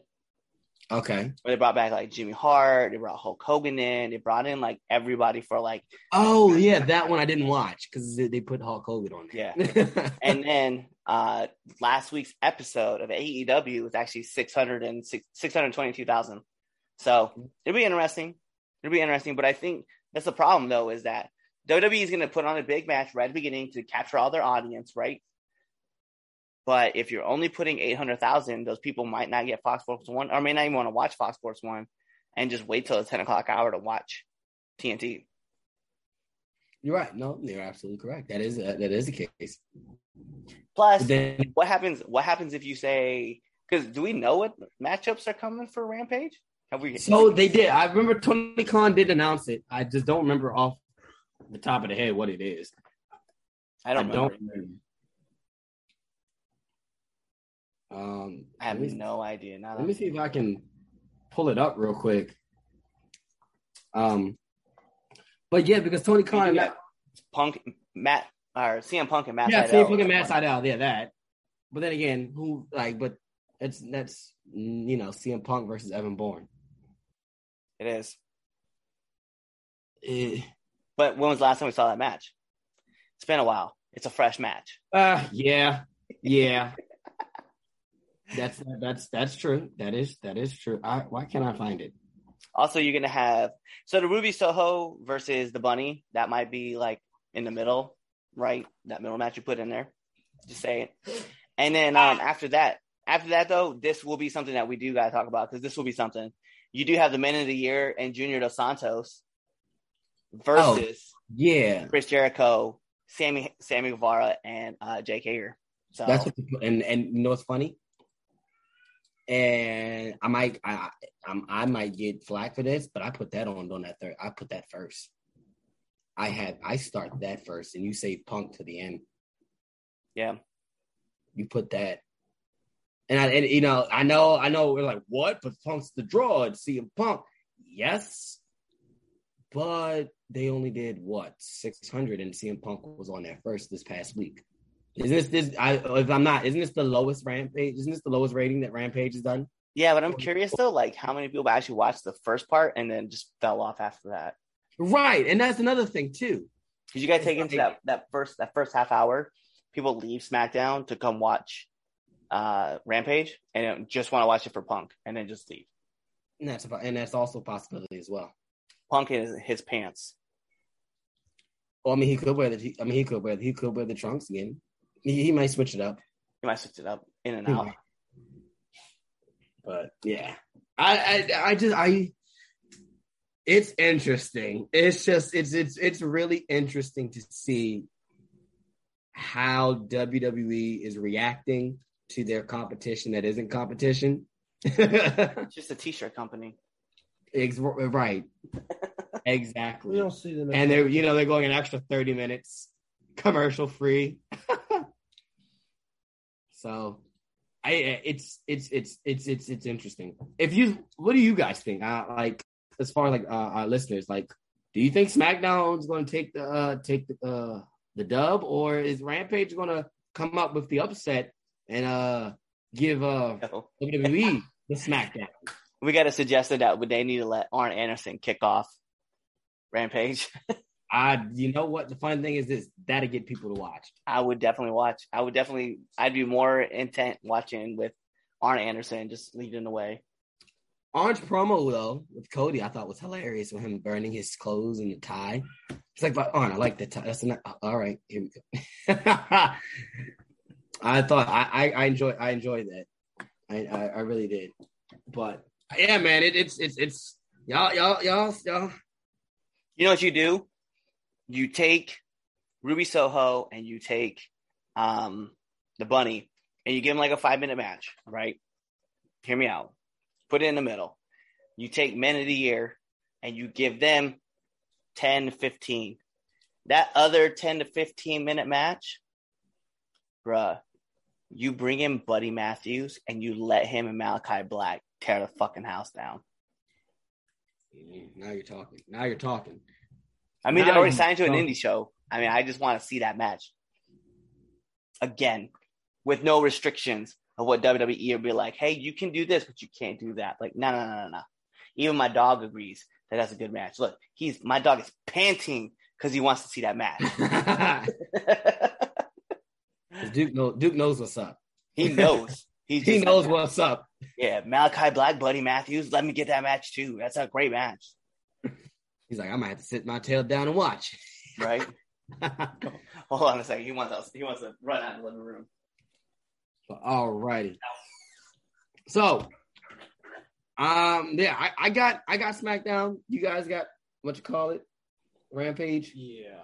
Okay. Where they brought back like Jimmy Hart, they brought Hulk Hogan in, they brought in like everybody for like. Oh yeah, that one I didn't watch because they put Hulk Hogan on there. Yeah. And then last week's episode of AEW was actually 622,000. So it'll be interesting. But I think that's the problem though, is that WWE is going to put on a big match right at the beginning to capture all their audience, right? But if you're only putting 800,000, those people might not get Fox Sports 1 or may not even want to watch Fox Sports 1 and just wait till the 10 o'clock hour to watch TNT. You're right. No, you're absolutely correct. That is the case. Plus, then, what happens if you say, because do we know what matchups are coming for Rampage? So they did. I remember Tony Khan did announce it. I just don't remember off the top of the head what it is. I don't remember. I have no idea. Let me see if I can pull it up real quick. But yeah, because Tony Khan and CM Punk and Matt Sydal. Yeah, CM Punk and Matt Sydal. Yeah, that. But then again, that's CM Punk versus Evan Bourne. It is. But when was the last time we saw that match? It's been a while. It's a fresh match. Yeah. That's true. That is true. Why can't I find it? Also, you're gonna have the Ruby Soho versus the Bunny. That might be like in the middle, right? That middle match you put in there. Just saying. And then after that though, this will be something that we do gotta talk about because this will be something. You do have the Men of the Year and Junior Dos Santos versus Chris Jericho, Sammy Guevara, and Jake Hager. So that's what and you know what's funny? And I might get flack for this, but I put that on that third. I put that first. I start that first, and you say Punk to the end. Yeah, you put that, and I know we're like what, but Punk's the draw. It's CM Punk, yes, but they only did what 600, and CM Punk was on that first this past week. Isn't this the lowest Rampage? Isn't this the lowest rating that Rampage has done? Yeah, but I'm curious though, like how many people actually watched the first part and then just fell off after that? Right, and that's another thing too, because you got to take into that first half hour, people leave SmackDown to come watch Rampage and just want to watch it for Punk and then just leave. And that's also a possibility as well. Punk in his pants. Well, I mean, he could wear the trunks again. He might switch it up. He might switch it up in and out. But yeah, it's interesting. It's just it's really interesting to see how WWE is reacting to their competition that isn't competition. It's just a t-shirt company. Right. Exactly. We don't see them. And they're going an extra 30 minutes commercial free. So it's interesting. What do you guys think? As far as our listeners, do you think SmackDown's going to take the dub, or is Rampage going to come up with the upset and give WWE the SmackDown? We got to suggest that would they need to let Arn Anderson kick off Rampage. You know what? The fun thing is this: that'll get people to watch. I would definitely watch. I'd be more intent watching with Arn Anderson just leading the way. Arn's promo though with Cody, I thought was hilarious with him burning his clothes and the tie. It's like, but Arn, I like the tie. That's not all right. Here we go. I thought I enjoyed that. I really did. But yeah, man, it's y'all. You know what you do? You take Ruby Soho and you take the Bunny and you give them like a 5-minute match, right? Hear me out. Put it in the middle. You take Men of the Year and you give them 10 to 15. That other 10 to 15-minute match, bruh, you bring in Buddy Matthews and you let him and Malachi Black tear the fucking house down. Now you're talking. I mean, they already signed to an indie show. I mean, I just want to see that match again with no restrictions of what WWE would be like. Hey, you can do this, but you can't do that. Like, no. Even my dog agrees that that's a good match. Look, my dog is panting because he wants to see that match. Duke knows what's up. He knows. He knows what's up. Yeah, Malachi Black, Buddy Matthews. Let me get that match too. That's a great match. He's like, I might have to sit my tail down and watch. Right? Hold on a second. He wants to run out of the living room. All righty. So, I got SmackDown. You guys got what you call it, Rampage. Yeah,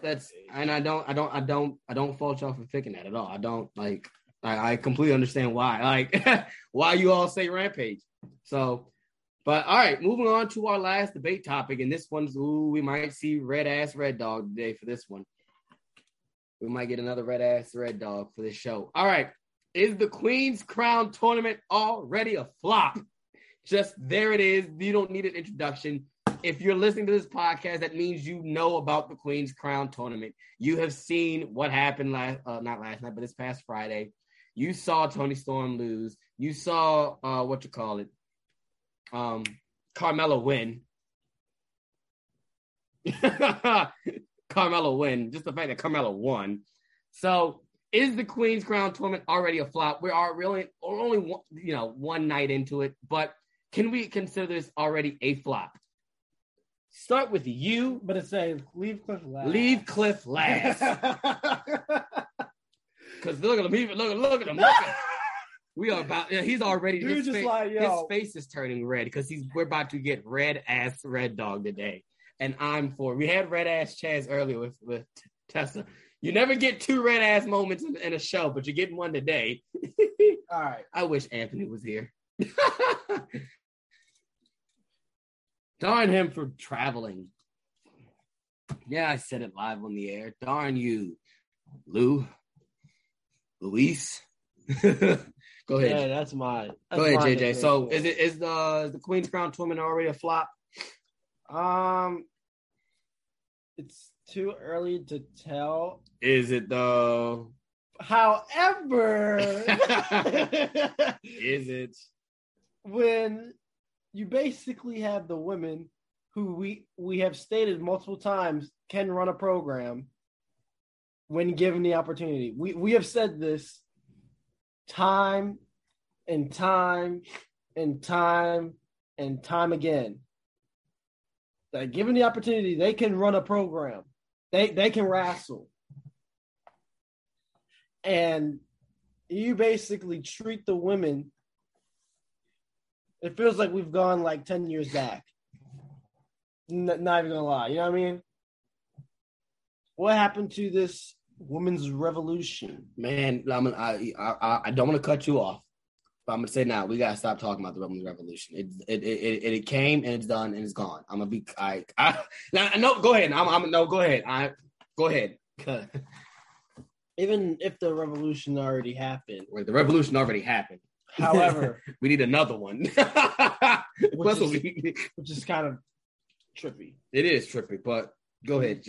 that's and I don't fault y'all for picking that at all. I don't like. I completely understand why. Like why you all say Rampage. So, but all right, moving on to our last debate topic, and this one's we might see Red Dog today for this one. We might get another Red Dog for this show. All right. Is the Queen's Crown tournament already a flop? Just there it is. You don't need an introduction. If you're listening to this podcast, that means you know about the Queen's Crown tournament. You have seen what happened not last night, but this past Friday. You saw Toni Storm lose. You saw, Carmella win. Carmella win. Just the fact that Carmella won. So, is the Queen's Crown tournament already a flop? We are really only one night into it, but can we consider this already a flop? Start with you, but it's a leave Cliff last. Leave Cliff last, because look at him. Look at him. We are about. He's already. His face is turning red because we're about to get Red Dog today, and I'm for. We had Red Ass Chaz earlier with Tessa. You never get two red-ass moments in a show, but you're getting one today. All right. I wish Anthony was here. Darn him for traveling. Yeah, I said it live on the air. Darn you, Luis. Go ahead. Yeah, that's mine. Go ahead, JJ. Opinion. So is the Queen's Crown tournament already a flop? It's too early to tell. Is it though? However, is it when you basically have the women who we have stated multiple times can run a program when given the opportunity? We have said this time and time again. That given the opportunity, they can run a program. They can wrestle. And you basically treat the women. It feels like we've gone like 10 years back. Not even gonna lie. You know what I mean? What happened to this women's revolution? Man, I don't want to cut you off. But I'm going to say now, we got to stop talking about the women's revolution. It came and it's done and it's gone. I'm going to be, go ahead. Go ahead. Even if the revolution already happened. Wait, the revolution already happened. However. We need another one. Which is kind of trippy. It is trippy, but go ahead.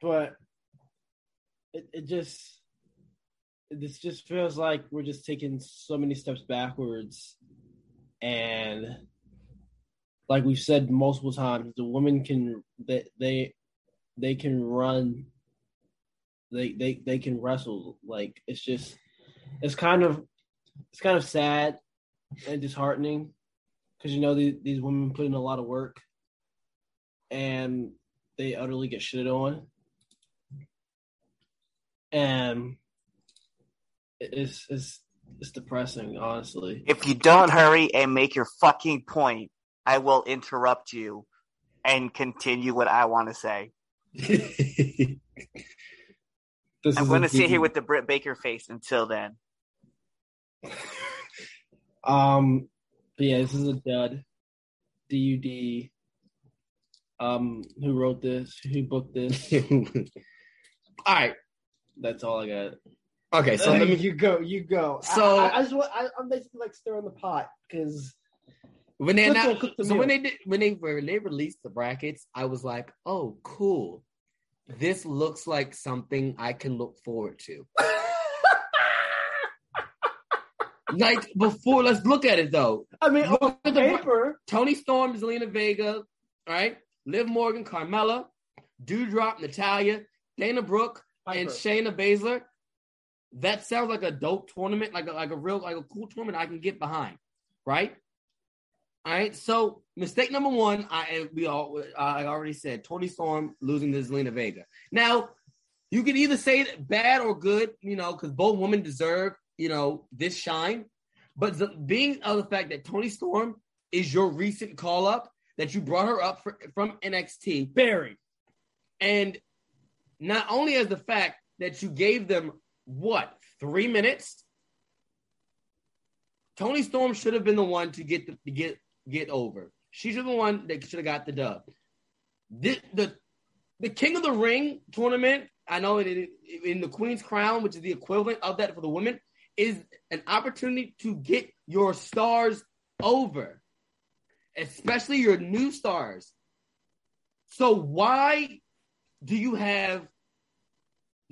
But this just feels like we're just taking so many steps backwards. And like we've said multiple times, the women can wrestle. Like it's kind of sad and disheartening because these women put in a lot of work and they utterly get shitted on. And It's depressing, honestly. If you don't hurry and make your fucking point, I will interrupt you and continue what I want to say. I'm going to sit here with the Britt Baker face until then. But yeah, this is a dud. D-U-D. Who wrote this? Who booked this? All right. That's all I got. Okay, so let me. You go. So I just want. I'm basically like stirring the pot because when they when they released the brackets, I was like, oh, cool. This looks like something I can look forward to. Like before, let's look at it though. I mean, on paper, Toni Storm, Zelina Vega, right? Liv Morgan, Carmella, Doudrop, Natalya, Dana Brooke, Piper, and Shayna Baszler. That sounds like a dope tournament, like a cool tournament I can get behind, right? All right. So mistake number one, I already said Toni Storm losing to Zelina Vega. Now You can either say bad or good, you know, because both women deserve, you know, this shine. But being of the fact that Toni Storm is your recent call-up, that you brought her up from NXT. Buried. And not only as the fact that you gave them, what, 3 minutes? Toni Storm should have been the one to get over. She's the one that should have got the dub. The King of the Ring tournament, I know in the Queen's Crown, which is the equivalent of that for the women, is an opportunity to get your stars over, especially your new stars. So why do you have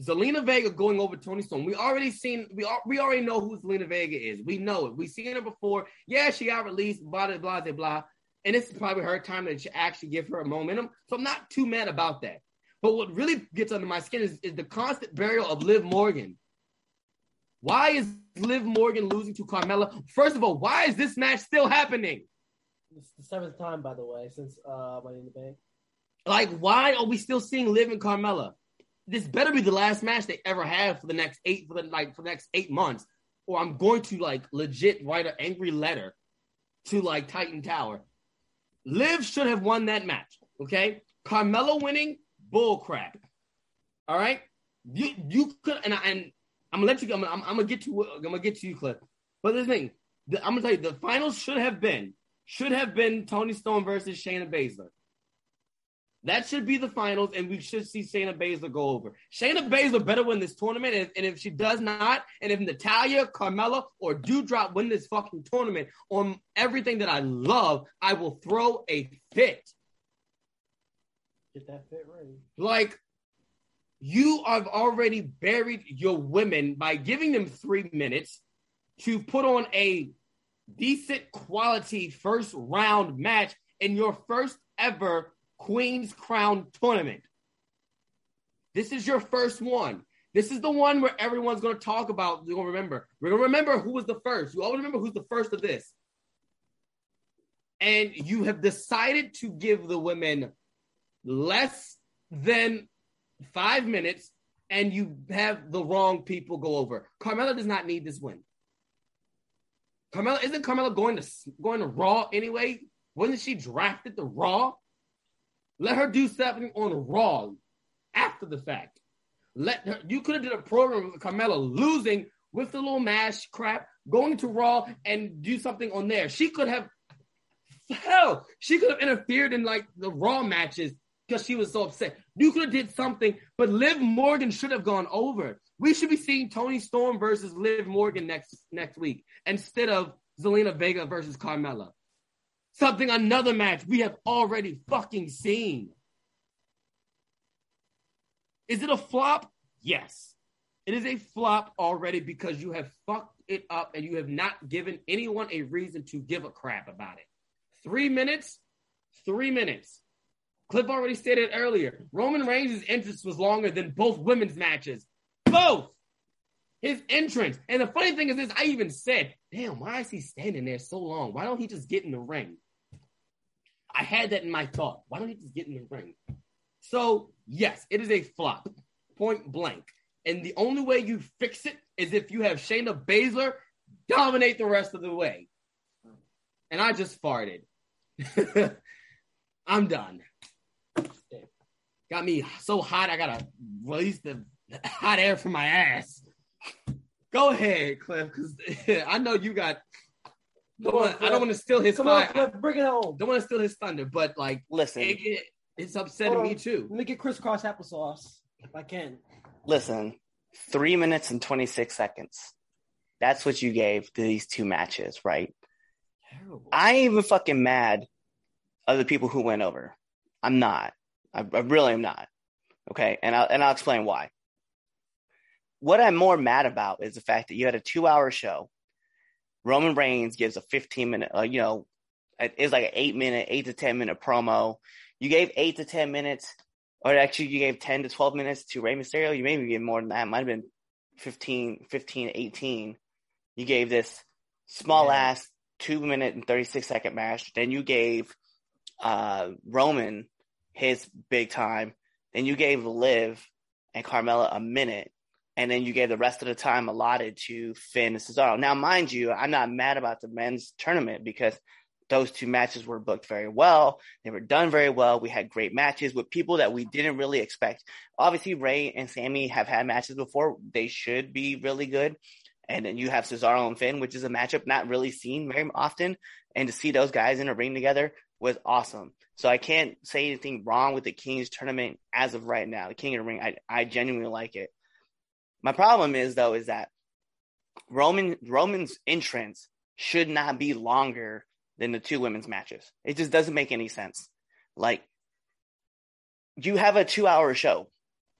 Zelina Vega going over Toni Storm? We already know who Zelina Vega is. We know it. We've seen her before. Yeah, she got released, blah, blah, blah, blah, blah. And this is probably her time that should actually give her a momentum. So I'm not too mad about that. But what really gets under my skin is the constant burial of Liv Morgan. Why is Liv Morgan losing to Carmella? First of all, why is this match still happening? It's the seventh time, by the way, since Money in the Bank. Like, why are we still seeing Liv and Carmella? This better be the last match they ever have for the next eight months, or I'm going to like legit write an angry letter to like Titan Tower. Liv should have won that match, okay? Carmella winning, bullcrap. All right, you could and I'm gonna let you go. I'm gonna get to you, Cliff. But this thing, I'm gonna tell you, the finals should have been Toni Storm versus Shayna Baszler. That should be the finals, and we should see Shayna Baszler go over. Shayna Baszler better win this tournament, and if she does not, and if Natalya, Carmella, or Doudrop win this fucking tournament on everything that I love, I will throw a fit. Get that fit ready. Like, you have already buried your women by giving them 3 minutes to put on a decent quality first round match in your first ever Queen's Crown tournament. This is your first one. This is the one where everyone's going to talk about. You're going to remember. We're going to remember who was the first. You always remember who's the first of this. And you have decided to give the women less than 5 minutes, and you have the wrong people go over. Carmella does not need this win. Carmella, isn't Carmella going to Raw anyway? Wasn't she drafted to Raw? Let her do something on Raw after the fact. You could have did a program with Carmella losing with the little mash crap, going to Raw and do something on there. She could have interfered in like the Raw matches because she was so upset. You could have did something, but Liv Morgan should have gone over. We should be seeing Toni Storm versus Liv Morgan next week instead of Zelina Vega versus Carmella. Another match we have already fucking seen. Is it a flop? Yes. It is a flop already because you have fucked it up and you have not given anyone a reason to give a crap about it. 3 minutes? 3 minutes. Cliff already stated earlier, Roman Reigns' entrance was longer than both women's matches. Both! His entrance. And the funny thing is this, I even said, damn, why is he standing there so long? Why don't he just get in the ring? I had that in my thought. Why don't he just get in the ring? So, yes, it is a flop. Point blank. And the only way you fix it is if you have Shayna Baszler dominate the rest of the way. And I just farted. I'm done. Got me so hot, I gotta release the hot air from my ass. Go ahead, Cliff, because I know you got. I don't want to steal his thunder. Come on, Cliff, bring it home. Don't want to steal his thunder, but like, listen, it's upsetting me too. Let me get crisscross applesauce if I can. Listen, 3 minutes and 26 seconds. That's what you gave to these two matches, right? Terrible. I ain't even fucking mad at the people who went over. I'm not. I really am not. Okay, and I'll explain why. What I'm more mad about is the fact that you had a 2-hour show. Roman Reigns gives a 15-minute, it's like an 8 to 10 minute promo. You gave 8 to 10 minutes, or actually you gave 10 to 12 minutes to Rey Mysterio. You maybe gave more than that. It might have been 18. You gave this small ass 2 minute and 36 second match. Then you gave Roman his big time. Then you gave Liv and Carmella a minute, and then you gave the rest of the time allotted to Finn and Cesaro. Now, mind you, I'm not mad about the men's tournament because those two matches were booked very well. They were done very well. We had great matches with people that we didn't really expect. Obviously, Rey and Sammy have had matches before. They should be really good. And then you have Cesaro and Finn, which is a matchup not really seen very often. And to see those guys in a ring together was awesome. So I can't say anything wrong with the King's tournament as of right now. The King of the Ring, I genuinely like it. My problem is, though, is that Roman's entrance should not be longer than the two women's matches. It just doesn't make any sense. Like, you have a 2-hour show.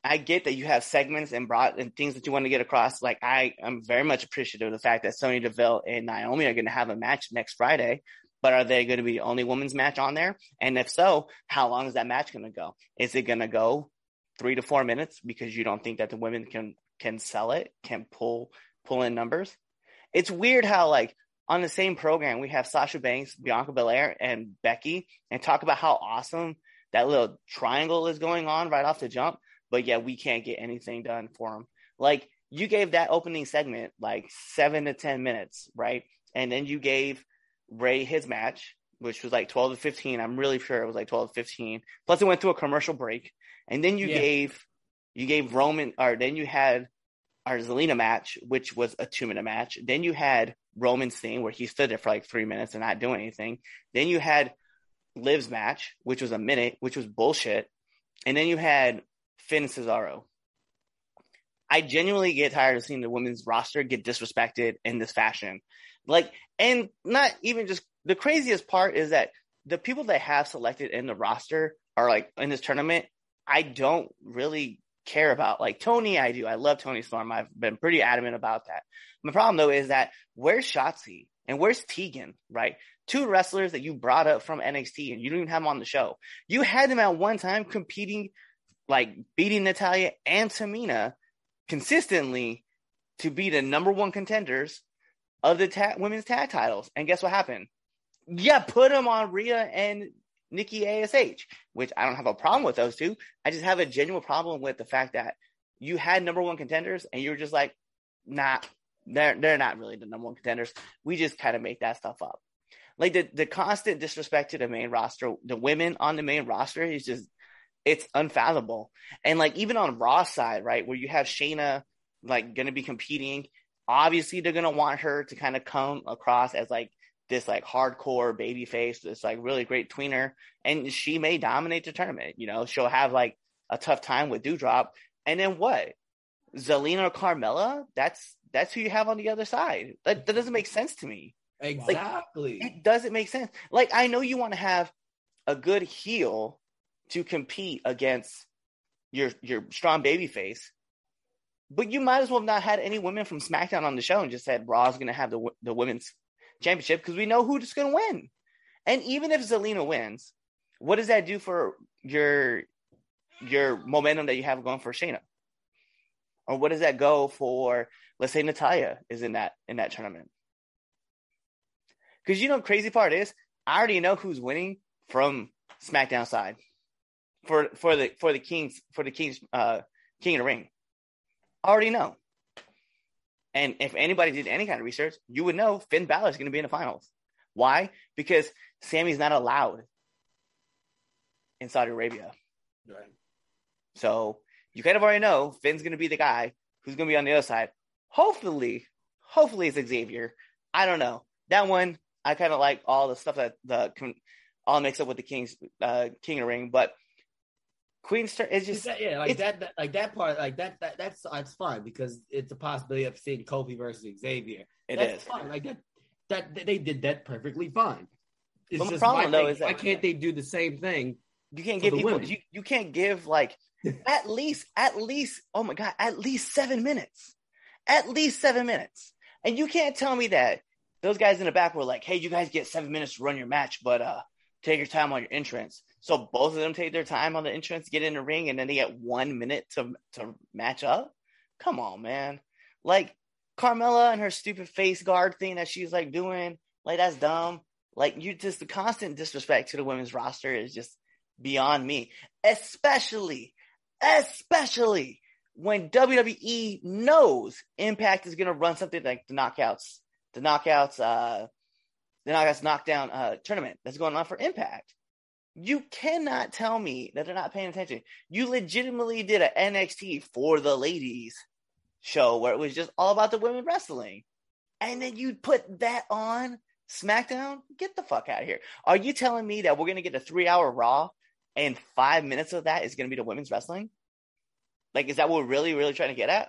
I get that you have segments and things that you want to get across. Like, I am very much appreciative of the fact that Sonya Deville and Naomi are going to have a match next Friday, but are they going to be the only women's match on there? And if so, how long is that match going to go? Is it going to go 3 to 4 minutes because you don't think that the women can sell it, can pull in numbers? It's weird how, like, on the same program, we have Sasha Banks, Bianca Belair, and Becky, and talk about how awesome that little triangle is going on right off the jump. But yeah, we can't get anything done for them. Like, you gave that opening segment like 7 to 10 minutes, right? And then you gave Rey his match, which was like 12 to 15. I'm really sure it was like 12 to 15. Plus, it went through a commercial break. And then you gave Roman, or then you had our Zelina match, which was a 2-minute match. Then you had Roman's thing where he stood there for like 3 minutes and not doing anything. Then you had Liv's match, which was a minute, which was bullshit. And then you had Finn and Cesaro. I genuinely get tired of seeing the women's roster get disrespected in this fashion. Like, and not even just the craziest part is that the people that have selected in the roster are like in this tournament, I don't really care about. Like Tony, I do. I love Tony Storm. I've been pretty adamant about that. My problem though is that where's Shotzi and where's Tegan, right? Two wrestlers that you brought up from NXT and you don't even have them on the show. You had them at one time competing, like beating Natalya and Tamina consistently to be the number one contenders of the women's tag titles. And guess what happened? Yeah, put them on Rhea and Nikki ASH, which I don't have a problem with those two. I just have a genuine problem with the fact that you had number one contenders and you're just like, nah, they're not really the number one contenders. We just kind of make that stuff up. Like the constant disrespect to the main roster, the women on the main roster is just, it's unfathomable. And like even on Raw's side, right, where you have Shayna like going to be competing, obviously they're going to want her to kind of come across as like this like hardcore baby face, this like really great tweener, and she may dominate the tournament. You know, she'll have like a tough time with Doudrop. And then what? Zelina or Carmella? That's who you have on the other side. That doesn't make sense to me. Exactly. Like, it doesn't make sense. Like, I know you want to have a good heel to compete against your strong babyface, but you might as well have not had any women from SmackDown on the show and just said Raw's going to have the women's championship because we know who's going to win. And even if Zelina wins, what does that do for your momentum that you have going for Shayna? Or what does that go for, let's say Natalya is in that tournament? Because you know the crazy part is, I already know who's winning from SmackDown side. For the King of the Ring, I already know. And if anybody did any kind of research, you would know Finn Balor is going to be in the finals. Why? Because Sammy's not allowed in Saudi Arabia. Right. So you kind of already know Finn's going to be the guy who's going to be on the other side. Hopefully it's Xavier. I don't know that one. I kind of like all the stuff that all mixed up with the King of the Ring, but. Queen's is just that's fun because it's a possibility of seeing Kofi versus Xavier. That's fun. Like that they did that perfectly fine. It's but just the problem though is that, why can't they do the same thing? You can't give people. You can't give like at least oh my god at least 7 minutes, and you can't tell me that those guys in the back were like, hey, you guys get 7 minutes to run your match, but take your time on your entrance. So both of them take their time on the entrance, get in the ring, and then they get 1 minute to match up? Come on, man. Like, Carmella and her stupid face guard thing that she's, like, doing, like, that's dumb. Like, the constant disrespect to the women's roster is just beyond me. Especially when WWE knows Impact is going to run something like the Knockouts Knockdown tournament that's going on for Impact. You cannot tell me that they're not paying attention. You legitimately did an NXT for the ladies show where it was just all about the women wrestling. And then you put that on SmackDown? Get the fuck out of here. Are you telling me that we're going to get a 3-hour Raw and 5 minutes of that is going to be the women's wrestling? Like, is that what we're really, really trying to get at?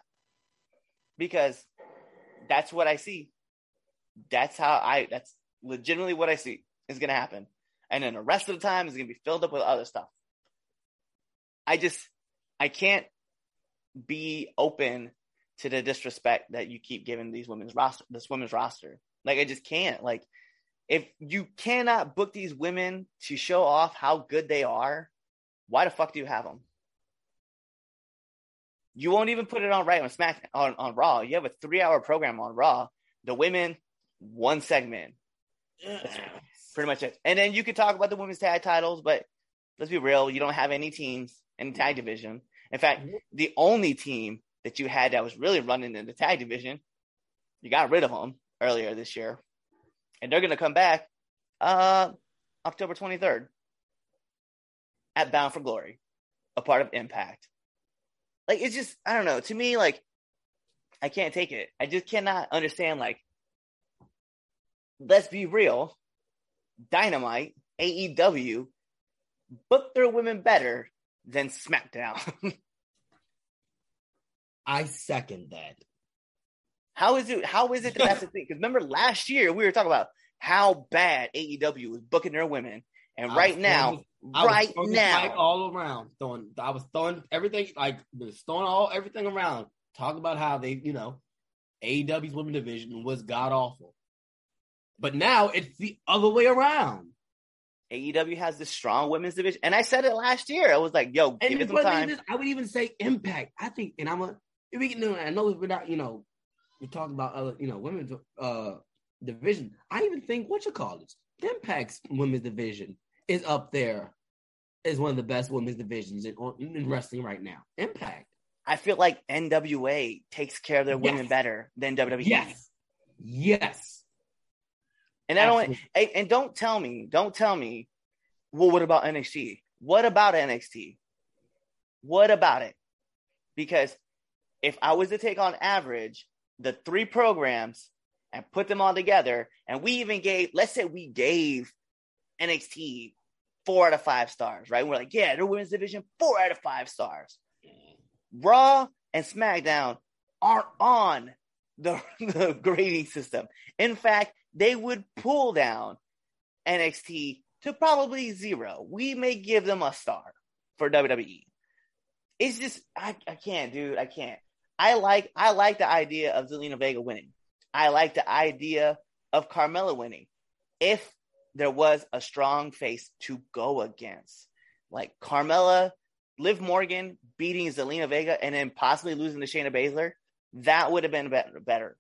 Because that's what I see. That's legitimately what I see is going to happen. And then the rest of the time is going to be filled up with other stuff. I can't be open to the disrespect that you keep giving this women's roster. Like, I just can't. Like, if you cannot book these women to show off how good they are, why the fuck do you have them? You won't even put it on right on SmackDown, on Raw. You have a 3-hour program on Raw. The women, one segment. That's pretty much it. And then you could talk about the women's tag titles, but let's be real, you don't have any teams in the tag division. In fact, the only team that you had that was really running in the tag division, you got rid of them earlier this year. And they're going to come back October 23rd at Bound for Glory, a part of Impact. Like, it's just, I don't know. To me, like, I can't take it. I just cannot understand, like, let's be real, Dynamite, AEW, book their women better than SmackDown. I second that. How is it that that's the thing? Because remember last year, we were talking about how bad AEW was booking their women. And I was throwing everything around. Talking about how they, AEW's women division was god-awful. But now it's the other way around. AEW has this strong women's division. And I said it last year. I was like, yo, give it some time. I would even say Impact. I think, and I know we're not, we're talking about other, women's division. I even think, Impact's women's division is up there as one of the best women's divisions in wrestling right now. Impact. I feel like NWA takes care of their women better than WWE. Yes. And don't tell me, well, what about NXT? What about NXT? What about it? Because if I was to take on average the three programs and put them all together, and let's say we gave NXT 4 out of 5 stars, right? And we're like, yeah, their women's division, 4 out of 5 stars. Raw and SmackDown are on the grading system. In fact, they would pull down NXT to probably 0. We may give them a star for WWE. It's just, I can't, dude. I can't. I like the idea of Zelina Vega winning. I like the idea of Carmella winning. If there was a strong face to go against, like Carmella, Liv Morgan beating Zelina Vega and then possibly losing to Shayna Baszler, that would have been better.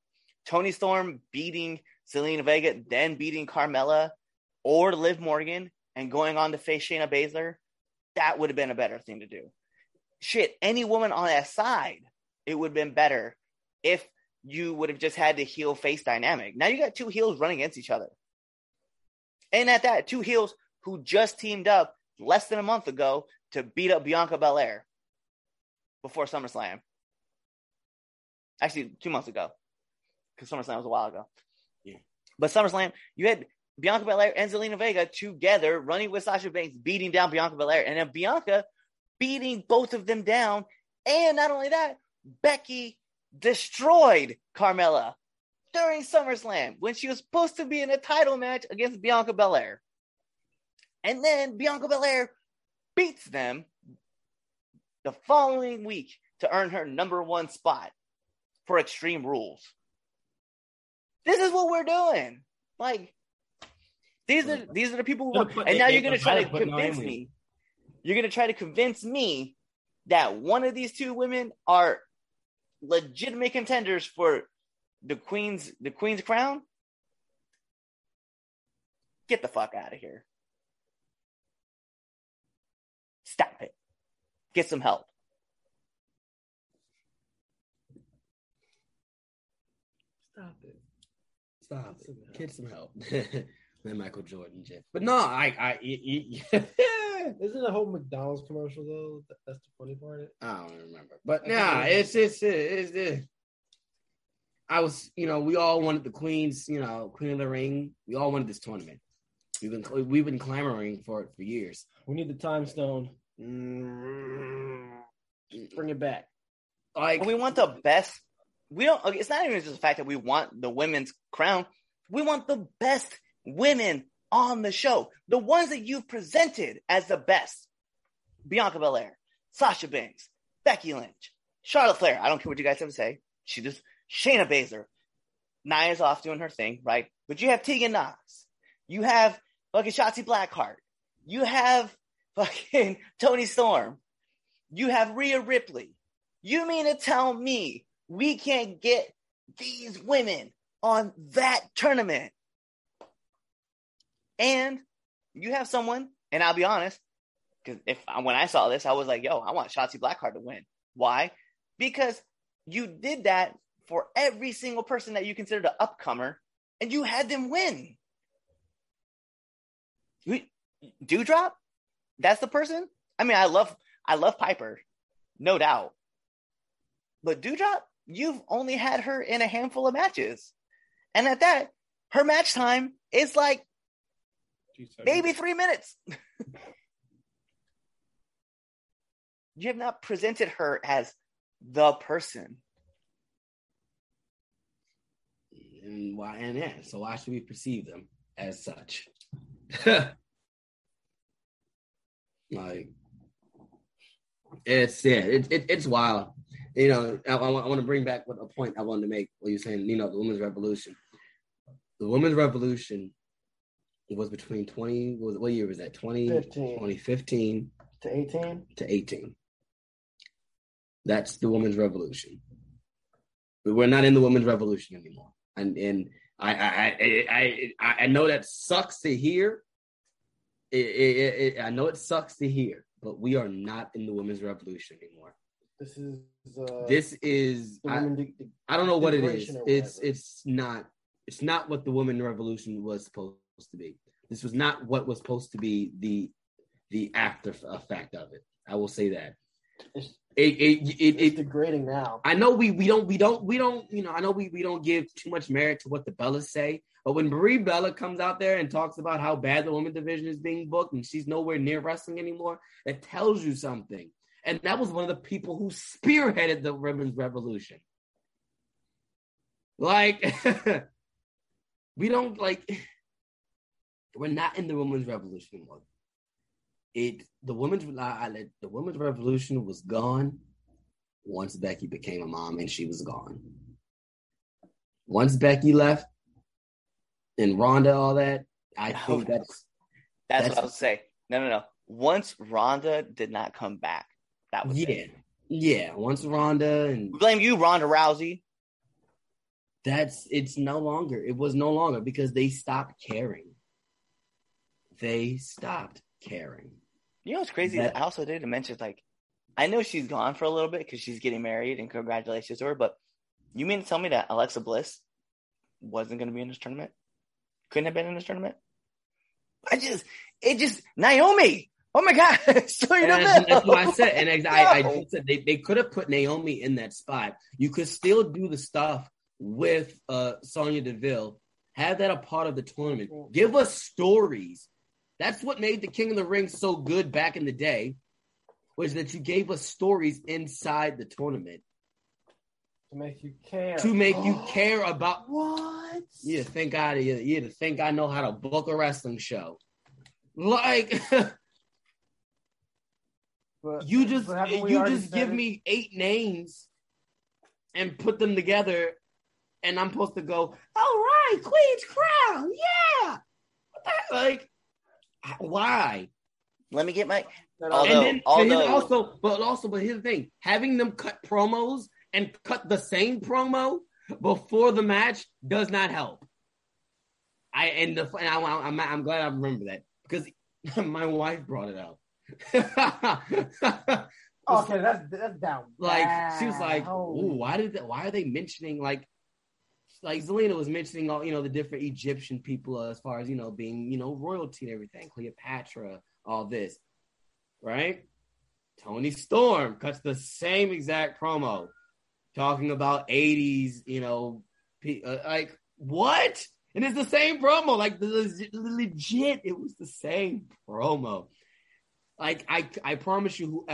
Toni Storm beating Zelina Vega, then beating Carmella or Liv Morgan and going on to face Shayna Baszler, that would have been a better thing to do. Shit, any woman on that side, it would have been better if you would have just had the heel-face dynamic. Now you got two heels running against each other. And at that, two heels who just teamed up less than a month ago to beat up Bianca Belair before SummerSlam. Actually, 2 months ago, because SummerSlam was a while ago. Yeah. But SummerSlam, you had Bianca Belair and Zelina Vega together running with Sasha Banks, beating down Bianca Belair, and then Bianca beating both of them down. And not only that, Becky destroyed Carmella during SummerSlam when she was supposed to be in a title match against Bianca Belair. And then Bianca Belair beats them the following week to earn her #1 spot for Extreme Rules. This is what we're doing. Like, these are the people who and now you're going to try to convince me that one of these two women are legitimate contenders for the Queen's Crown? Get the fuck out of here. Stop it. Get some help. Stop it. Get some help. Then Michael Jordan, Jeff. But no, Isn't the whole McDonald's commercial though? That's the funny part. I don't remember. But yeah, it's I was, we all wanted the Queen's, Queen of the Ring. We all wanted this tournament. We've been clamoring for it for years. We need the time stone. Bring it back. We want the best. We don't. It's not even just the fact that we want the women's crown. We want the best women on the show. The ones that you've presented as the best. Bianca Belair, Sasha Banks, Becky Lynch, Charlotte Flair. I don't care what you guys have to say. Shayna Baszler. Nia's off doing her thing, right? But you have Tegan Nox. You have fucking Shotzi Blackheart. You have fucking Toni Storm. You have Rhea Ripley. You mean to tell me we can't get these women on that tournament? And you have someone, and I'll be honest, because when I saw this, I was like, yo, I want Shotzi Blackheart to win. Why? Because you did that for every single person that you considered an upcomer, and you had them win. Dewdrop? That's the person? I mean, I love Piper, no doubt. But Dewdrop, you've only had her in a handful of matches. And at that, her match time is like maybe 3 minutes. You have not presented her as the person. So why should we perceive them as such? It's wild. I want to bring back a point I wanted to make. What you're saying, the women's revolution. The women's revolution was between what year was that? 2015 to 18. That's the women's revolution. But we're not in the women's revolution anymore. And I know that sucks to hear. I know it sucks to hear, but we are not in the women's revolution anymore. I don't know what it is. It's not what the women's revolution was supposed to be. This was not what was supposed to be the after effect of it. I will say that. It's degrading now. I know we don't give too much merit to what the Bellas say, but when Brie Bella comes out there and talks about how bad the women's division is being booked and she's nowhere near wrestling anymore, that tells you something. And that was one of the people who spearheaded the women's revolution. We're not in the women's revolution anymore. The women's revolution was gone once Becky became a mom, and she was gone. Once Becky left and Ronda, all that, that's what I was saying. No. Once Ronda did not come back, that was it. Yeah. Once Ronda and blame you, Ronda Rousey. It was no longer because they stopped caring. They stopped caring. You know what's crazy? I also didn't mention, I know she's gone for a little bit because she's getting married, and congratulations to her, but you mean to tell me that Alexa Bliss wasn't going to be in this tournament? Couldn't have been in this tournament? Naomi! Oh my God! That's what I said. And I said they could have put Naomi in that spot. You could still do the stuff with Sonya Deville. Have that a part of the tournament. Give us stories. That's what made the King of the Ring so good back in the day, was that you gave us stories inside the tournament. To make you care. About what? You to think I know how to book a wrestling show. You just give me 8 names and put them together, and I'm supposed to go, all right, Queen's Crown, yeah. Why? Let me get my. But here's the thing: having them cut promos and cut the same promo before the match does not help. I'm glad I remember that because my wife brought it up. Okay, that's down. She was like, "Ooh, why are they mentioning like Zelina was mentioning all, you know, the different Egyptian people as far as, you know, being, you know, royalty and everything, Cleopatra, all this, right? Toni Storm cuts the same exact promo talking about 80s, you know, like what? And it's the same promo, like legit, it was the same promo. Like I promise you,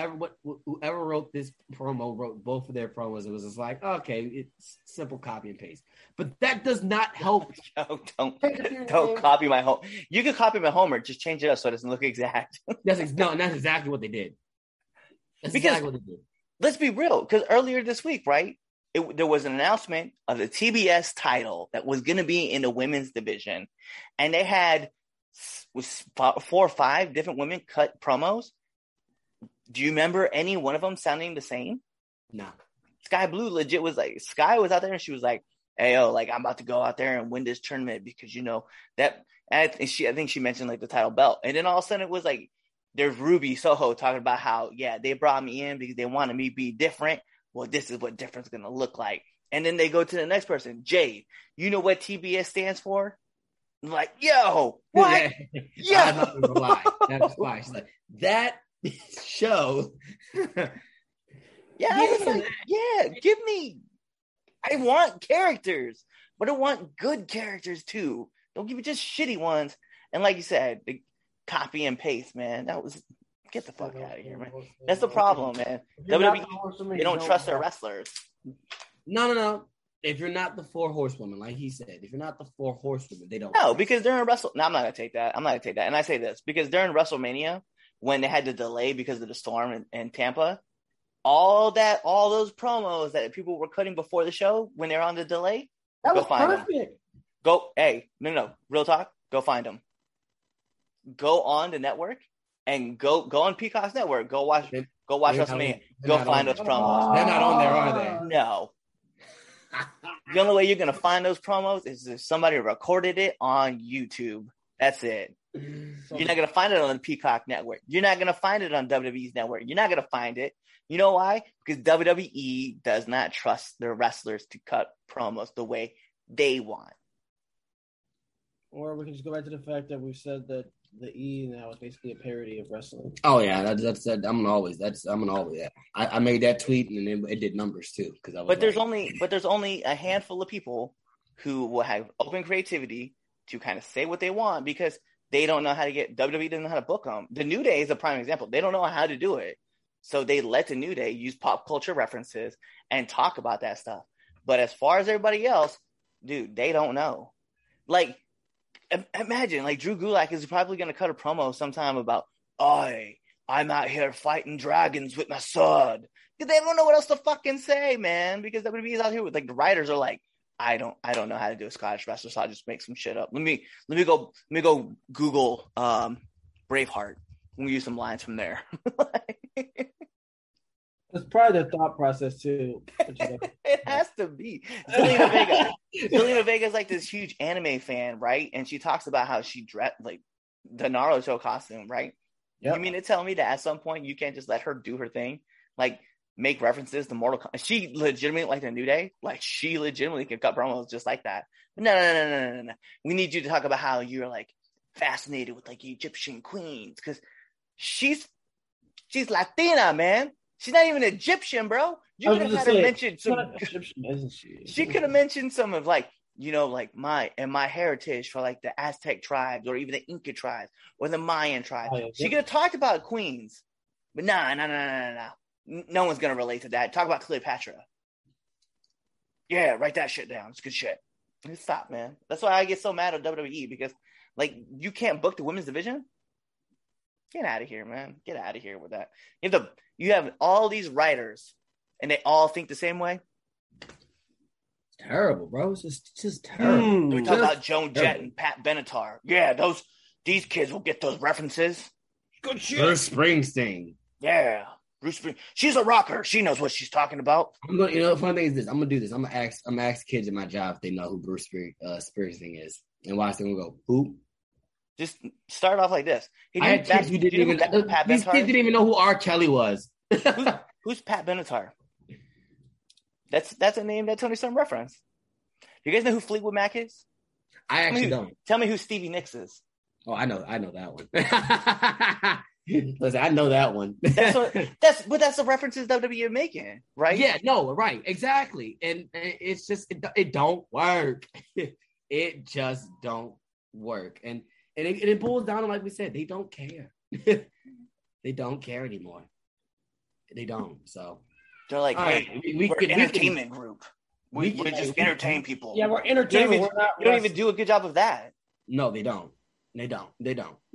whoever wrote this promo wrote both of their promos. It was just like, okay, it's simple copy and paste. But that does not help. No, don't copy my home. You can copy my Homer, just change it up so it doesn't look exact. That's exactly what they did. Let's be real, because earlier this week, right, there was an announcement of the TBS title that was going to be in the women's division, and they had. Was 4 or 5 different women cut promos. Do you remember any one of them sounding the same? No. Sky Blue legit was like, Sky was out there and she was like, hey, yo, like I'm about to go out there and win this tournament because, you know, that, and she, I think she mentioned like the title belt. And then all of a sudden it was like, there's Ruby Soho talking about how, yeah, they brought me in because they wanted me to be different. Well, this is what difference is going to look like. And then they go to the next person, Jade. You know what TBS stands for? Like, yo, what? Yeah. I'm not lie. That's why. Like, that show. Give me. I want characters, but I want good characters too. Don't give me just shitty ones. And like you said, the copy and paste, man. That was get the fuck out of here, man. That's the problem, man. WWE, they don't trust their wrestlers. No. If you're not the 4 horsewomen, like he said, if you're not the 4 horsewomen, they don't. No, because during WrestleMania, no, I'm not going to take that. And I say this, because during WrestleMania, when they had to delay because of the storm in Tampa, all those promos that people were cutting before the show, when they're on the delay, that go was find perfect. Them. Go, hey, no, real talk, go find them. Go on the network and go on Peacock's network. Go watch WrestleMania. Go find those promos. They're not on there, are they? No. The only way you're gonna find those promos is if somebody recorded it on YouTube. That's it. You're not gonna find it on the Peacock network. You're not gonna find it on WWE's network. You're not gonna find it. You know why? Because WWE does not trust their wrestlers to cut promos the way they want. Or we can just go back to the fact that we've said that the E now is basically a parody of wrestling. Oh yeah, that's I'm gonna always. Yeah. I made that tweet and it did numbers too because I was. But there's only a handful of people who will have open creativity to kind of say what they want because they don't know how to get WWE doesn't know how to book them. The New Day is a prime example. They don't know how to do it, so they let the New Day use pop culture references and talk about that stuff. But as far as everybody else, dude, they don't know. Like. Imagine, like, Drew Gulak is probably going to cut a promo sometime about, I'm out here fighting dragons with my sword. Because they don't know what else to fucking say, man. Because WWE is out here with, like, the writers are like, I don't know how to do a Scottish wrestler, so I'll just make some shit up. Let me go Google Braveheart. Let me use some lines from there. It's probably the thought process, too. It has to be. Zelina Vega. Zelina Vega is like this huge anime fan, right? And she talks about how she dressed, like, the Naruto costume, right? Yep. You mean to tell me that at some point you can't just let her do her thing? Like, make references to Mortal Kombat? She legitimately, like the New Day, like, she legitimately can cut promos just like that. But no. We need you to talk about how you're, like, fascinated with, like, Egyptian queens. Because she's Latina, man. She's not even Egyptian, bro. You could have mentioned some. Egyptian, isn't she? She could have mentioned some of like, you know, like my heritage for like the Aztec tribes or even the Inca tribes or the Mayan tribes. Oh, yeah. She could have talked about queens, but nah. No one's gonna relate to that. Talk about Cleopatra. Yeah, write that shit down. It's good shit. Stop, man. That's why I get so mad at WWE because, like, you can't book the women's division. Get out of here, man. Get out of here with that. You have all these writers, and they all think the same way. Terrible, bro. It's just terrible. We talk about Joan Jett and Pat Benatar. Yeah, these kids will get those references. Good shit. Bruce Springsteen. Yeah, Bruce Springsteen. She's a rocker. She knows what she's talking about. The funny thing is this. I'm gonna do this. I'm gonna ask kids at my job if they know who Bruce Springsteen is, and watch them go who. Just start off like this. These kids didn't even know who R. Kelly was. Who's Pat Benatar? That's a name that Tony Storm referenced. Do you guys know who Fleetwood Mac is? I actually don't. Tell me who Stevie Nicks is. Oh, I know that one. Listen, I know that one. That's the references WWE are making, right? Yeah, no, right, exactly. And it's just it don't work. It just don't work. And it boils down to, like we said, they don't care. They don't care anymore. They don't. So they're like, hey, we're an entertainment group. We just entertain people. Yeah, we're entertainment. You don't even do a good job of that. No, they don't. They don't.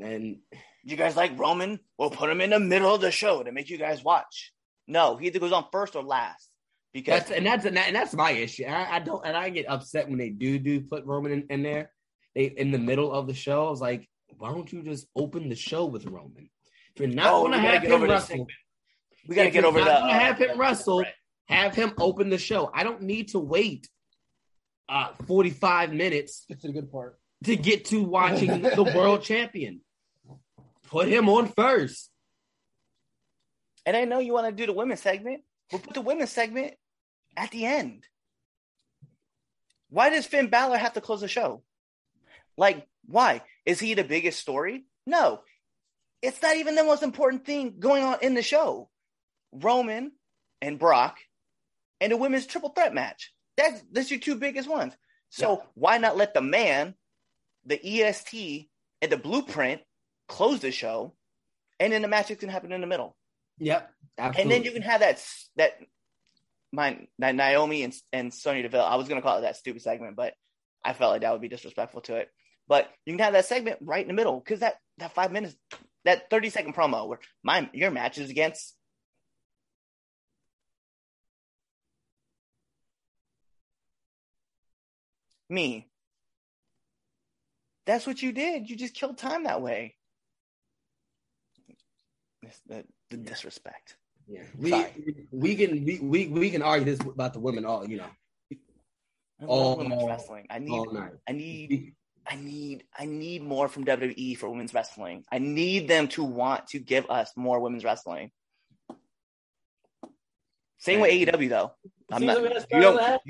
And you guys like Roman? We'll put him in the middle of the show to make you guys watch. No, he either goes on first or last. Because that's my issue. I get upset when they do put Roman in there. They in the middle of the show. I was like, why don't you just open the show with Roman? If you're not going to have him wrestle, we got to get over that. Have him wrestle. Right. Have him open the show. I don't need to wait 45 minutes. That's a good part. To get to watching the world champion. Put him on first. And I know you want to do the women's segment. We'll put the women's segment at the end. Why does Finn Balor have to close the show? Like, why? Is he the biggest story? No. It's not even the most important thing going on in the show. Roman and Brock and the women's triple threat match. That's your two biggest ones. So why not let the man, the EST, and the blueprint close the show, and then the match is going to happen in the middle. Yep, absolutely. And then you can have that Naomi and Sonya Deville. I was going to call it that stupid segment, but I felt like that would be disrespectful to it. But you can have that segment right in the middle, because that 5 minutes, that 30-second promo where your match is against me. That's what you did. You just killed time that way. The disrespect. Yeah, we can argue this about the women all, you know. I love women's wrestling. I need more from WWE for women's wrestling. I need them to want to give us more women's wrestling. Same with AEW though. You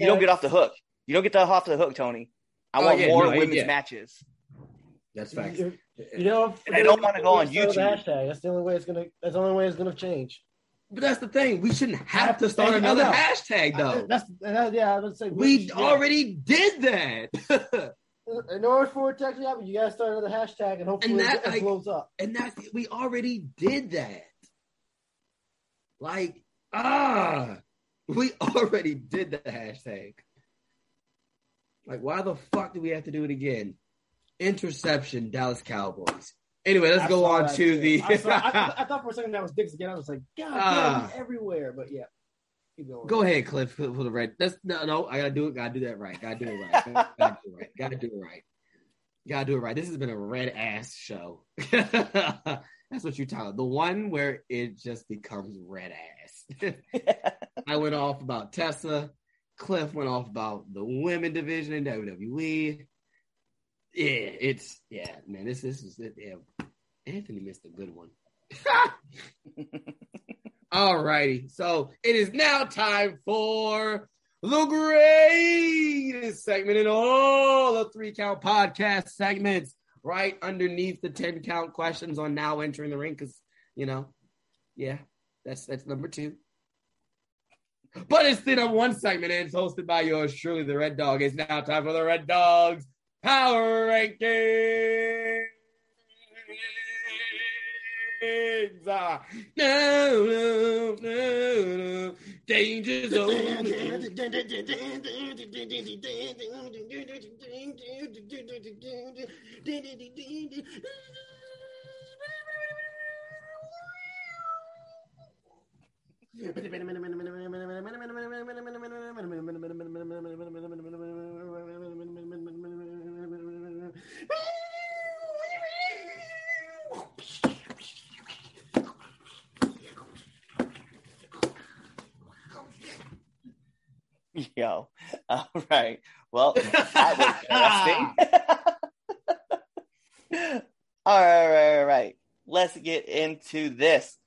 don't get off the hook. You don't get that off the hook, Tony. I want more women's matches. That's facts. I don't want to go on YouTube. That's the only way it's gonna. That's the only way it's gonna change. But that's the thing. We shouldn't have to start another hashtag, though. I would say we already did that. In order for it to actually happen, you gotta start another hashtag, and hopefully it blows up. And that we already did that. Like we already did the hashtag. Like, why the fuck do we have to do it again? Interception, Dallas Cowboys. Anyway, let's go on to the... I thought for a second that was Diggs again. I was like, God damn, he's everywhere. But yeah, keep going. Go ahead, Cliff, for the red. No, I got to do it. Got to do that right. Got to do it right. Got to do it right. Got to do it right. Got to do it right. This has been a red-ass show. That's what you tell it. The one where it just becomes red-ass. I went off about Tessa. Cliff went off about the women division in WWE. Yeah, man. This is it. Yeah. Anthony missed a good one. All righty. So it is now time for the greatest segment in all the 3 Count podcast segments, right underneath the 10-count questions on now entering the ring, because that's number 2. But it's still one segment, and it's hosted by yours truly, the Red Dog. It's now time for the Red Dog's Power Rankings. No. Danger Zone. Yo, all right. Well, that was interesting. All right. Let's get into this.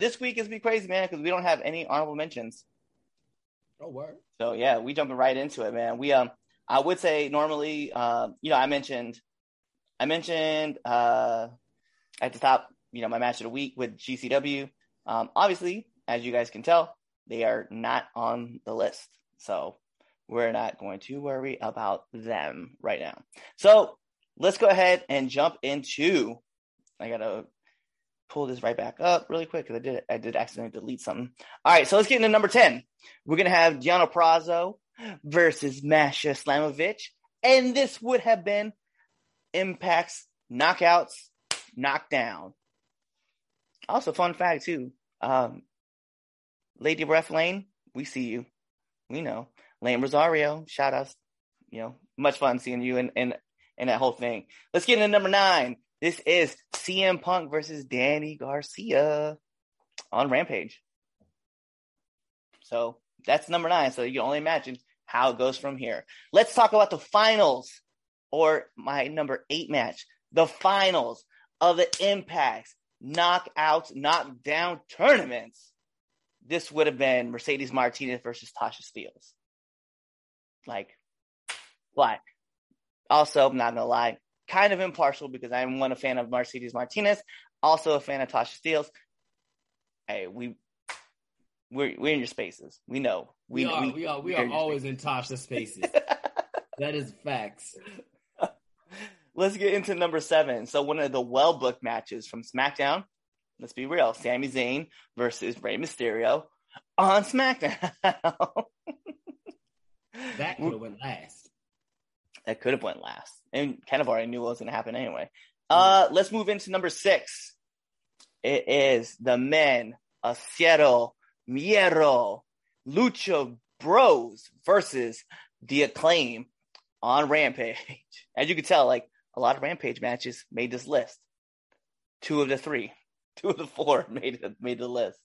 This week is be crazy, man, because we don't have any honorable mentions. Oh, word. So yeah, we jumping right into it, man. We I would say normally, I mentioned at the top, my match of the week with GCW. Obviously, as you guys can tell, they are not on the list. So we're not going to worry about them right now. So let's go ahead and jump into, I got to pull this right back up really quick because I did accidentally delete something. All right, so let's get into number 10. We're going to have Deonna Purrazzo versus Masha Slamovich. And this would have been Impact's Knockouts Knockdown. Also, fun fact, too. Lady Breath Lane, we see you. We know. Lane Rosario, shout outs. Much fun seeing you and that whole thing. Let's get into number 9. This is CM Punk versus Danny Garcia on Rampage. So that's number 9. So you can only imagine how it goes from here. Let's talk about the finals, or my number 8 match. The finals of the Impact's Knockouts, Knockdown tournaments. This would have been Mercedes Martinez versus Tasha Steelz. Like, what? Also, I'm not going to lie, kind of impartial because I'm a fan of Mercedes Martinez, also a fan of Tasha Steelz. Hey, we're in your spaces. We know. We are always in Tasha's spaces. That is facts. Let's get into number 7. So one of the well-booked matches from SmackDown. Let's be real. Sami Zayn versus Rey Mysterio on SmackDown. That could have went last. That could have went last. And kind of already knew what was going to happen anyway. Let's move into number 6. It is the men, Acero, Mierro, Lucha Bros versus The Acclaim on Rampage. As you can tell, a lot of Rampage matches made this list. 2 of the 3, 2 of the 4 made the list.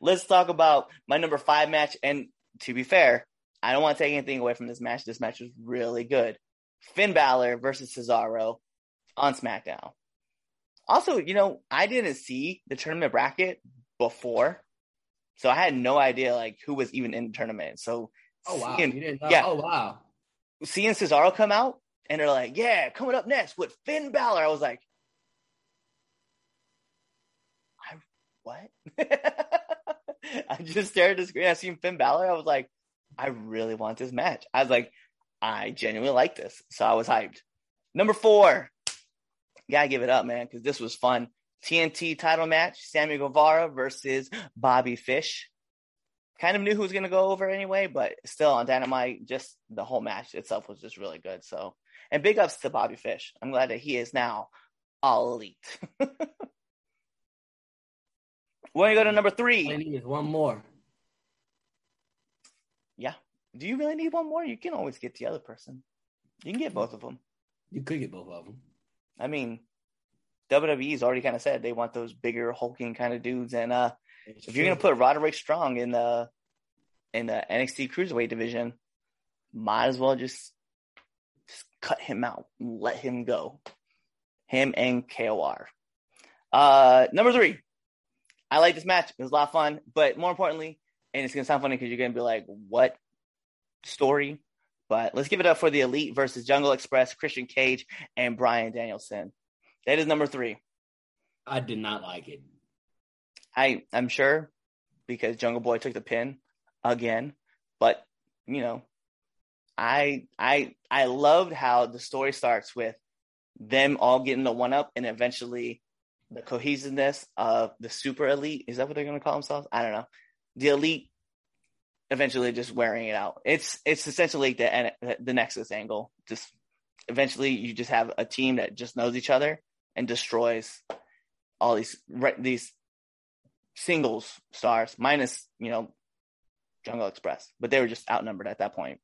Let's talk about my number 5 match. And to be fair, I don't want to take anything away from this match. This match was really good. Finn Balor versus Cesaro on SmackDown. Also, I didn't see the tournament bracket before, so I had no idea who was even in the tournament. So, seeing Cesaro come out and they're like, "Yeah, coming up next with Finn Balor," I was like, what? I just stared at the screen. I seen Finn Balor. I was like, I really want this match. I was like, I genuinely like this. So I was hyped. Number 4. Gotta give it up, man, because this was fun. TNT title match, Sammy Guevara versus Bobby Fish. Kind of knew who was going to go over anyway, but still on Dynamite, just the whole match itself was just really good. So, and big ups to Bobby Fish. I'm glad that he is now all elite. We're going to go to number 3. I need one more. Yeah. Do you really need one more? You can always get the other person. You can get both of them. You could get both of them. I mean, WWE's already kind of said they want those bigger, hulking kind of dudes. And if you're going to put Roderick Strong in the NXT Cruiserweight division, might as well just cut him out. Let him go. Him and KOR. Number 3. I like this match. It was a lot of fun, but more importantly, and it's going to sound funny because you're going to be like, what story? But let's give it up for the Elite versus Jungle Express, Christian Cage, and Bryan Danielson. That is number 3. I did not like it. I'm sure because Jungle Boy took the pin again, but I loved how the story starts with them all getting the one up and eventually the cohesiveness of the super elite. Is that what they're going to call themselves? I don't know. The Elite eventually just wearing it out. It's essentially the Nexus angle. Just eventually you just have a team that just knows each other and destroys all these singles stars minus, Jungle Express, but they were just outnumbered at that point.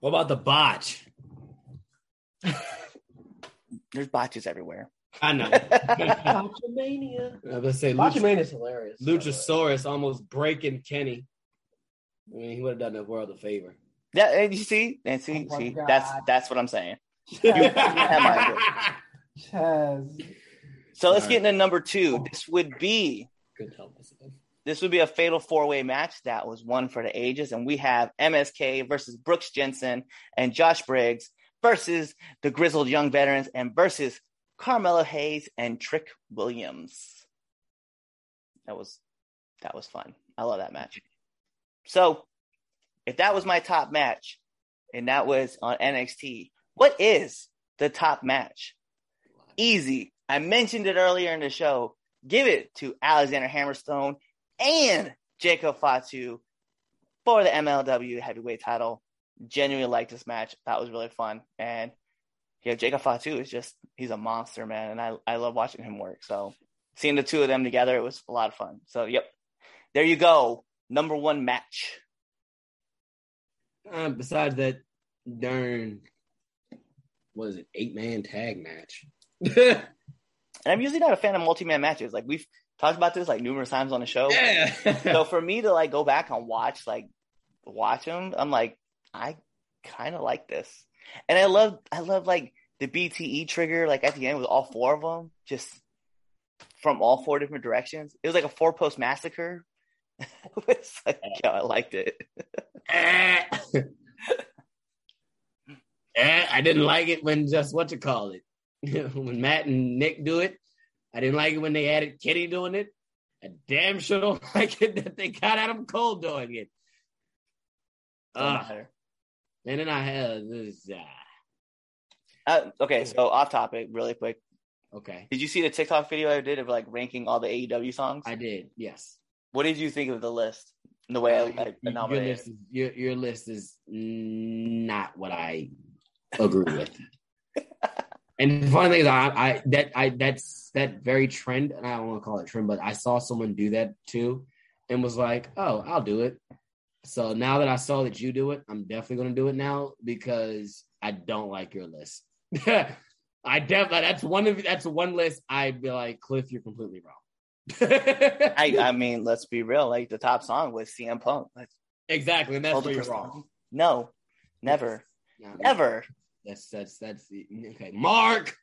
What about the botch? There's botches everywhere. I know. Botchamania. I was gonna say Botchamania is hilarious. Luchasaurus almost breaking Kenny. I mean, he would have done the world a favor. Yeah, and you see, God. That's what I'm saying. So let's get into number 2. This would be This would be a fatal four-way match that was one for the ages, and we have MSK versus Brooks Jensen and Josh Briggs versus the Grizzled Young Veterans and versus Carmelo Hayes and Trick Williams. That was fun. I love that match. So, if that was my top match, and that was on NXT, what is the top match? Easy. I mentioned it earlier in the show. Give it to Alexander Hammerstone and Jacob Fatu for the MLW heavyweight title. Genuinely liked this match. That was really fun. And yeah, Jacob Fatu is just, he's a monster, man. And I love watching him work. So seeing the two of them together, it was a lot of fun. So, yep. There you go. Number one match. Besides that darn, what is it, 8-man tag match. And I'm usually not a fan of multi-man matches. Like, we've talked about this like numerous times on the show. Yeah. So for me to like go back and watch them, I'm like, I kind of like this. And I love like the BTE trigger, like at the end with all four of them, just from all four different directions. It was like a 4-post massacre. It's like, yo, I liked it. I didn't like it when just when Matt and Nick do it. I didn't like it when they added Kenny doing it. I damn sure don't like it that they got Adam Cole doing it. And then I had this. Okay, so off topic really quick. Okay. Did you see the TikTok video I did of like ranking all the AEW songs? I did, yes. What did you think of the list? The way I nominated your list is not what I agree with. And the funny thing is, that's that very trend, and I don't want to call it trend, but I saw someone do that too, and was like, "Oh, I'll do it." So now that I saw that you do it, I'm definitely going to do it now because I don't like your list. That's one list I'd be like, Cliff, you're completely wrong. I mean, let's be real. Like, the top song was CM Punk. Exactly, and that's where you're wrong. No, never, never. That's okay. Mark.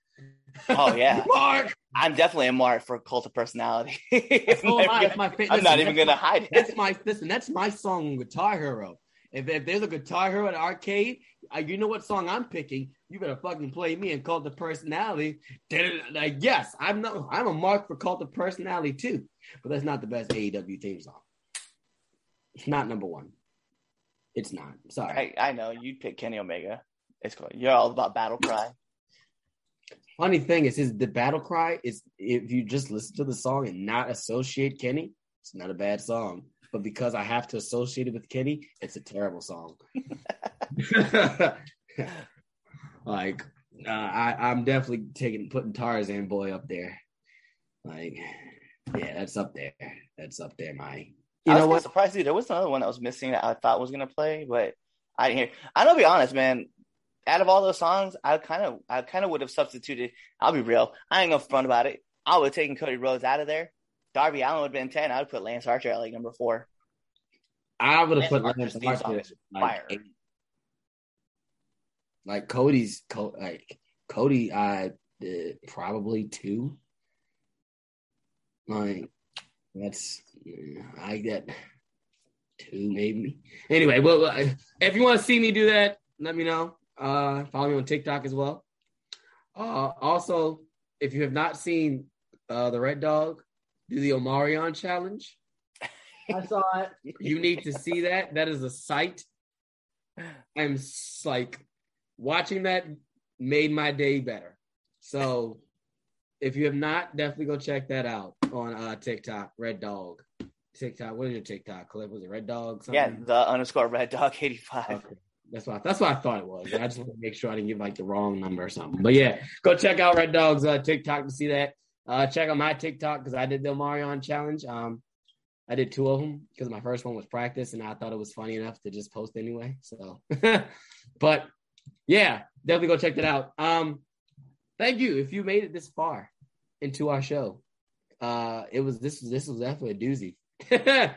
Oh yeah, Mark. I'm definitely a mark for Cult of Personality. I'm not even gonna hide it. That's my song, Guitar Hero. If there's a Guitar Hero at arcade, you know what song I'm picking. You better fucking play me in Cult of Personality. Like, yes, I'm a mark for Cult of Personality too. But that's not the best AEW theme song. It's not number one. It's not. Sorry. I know. You'd pick Kenny Omega. It's cool. You're all about Battle Cry. Funny thing is the Battle Cry is, if you just listen to the song and not associate Kenny, it's not a bad song. But because I have to associate it with Kenny, it's a terrible song. Like, I'm definitely putting Tarzan Boy up there. Like, yeah, that's up there. That's up there, my. You know what? Surprised you. There was another one that was missing that I thought was gonna play, but I didn't hear. I'm gonna be honest, man. Out of all those songs, I kind of would have substituted. I'll be real. I ain't gonna front about it. I would have taken Cody Rhodes out of there. Darby Allin would have been 10. I would put Lance Archer at like number 4. I would have put Lance Archer at like 8. Like Cody, probably 2. Like that's I get 2 maybe. Anyway, well, if you want to see me do that, let me know. Follow me on TikTok as well. Also, if you have not seen the Red Dog do the Omarion challenge. I saw it. You need to see that. That is a sight. I'm like, watching that made my day better. So if you have not, definitely go check that out on TikTok, Red Dog. TikTok, what is your TikTok clip? Was it Red Dog? Something? Yeah, the _ Red Dog 85. Okay. That's what I thought it was. I just want to make sure I didn't give like the wrong number or something. But yeah, go check out Red Dog's TikTok to see that. Check out my TikTok because I did the Omarion challenge. I did 2 of them because my first one was practice, and I thought it was funny enough to just post anyway. So, but yeah, definitely go check that out. Thank you if you made it this far into our show. This was definitely a doozy.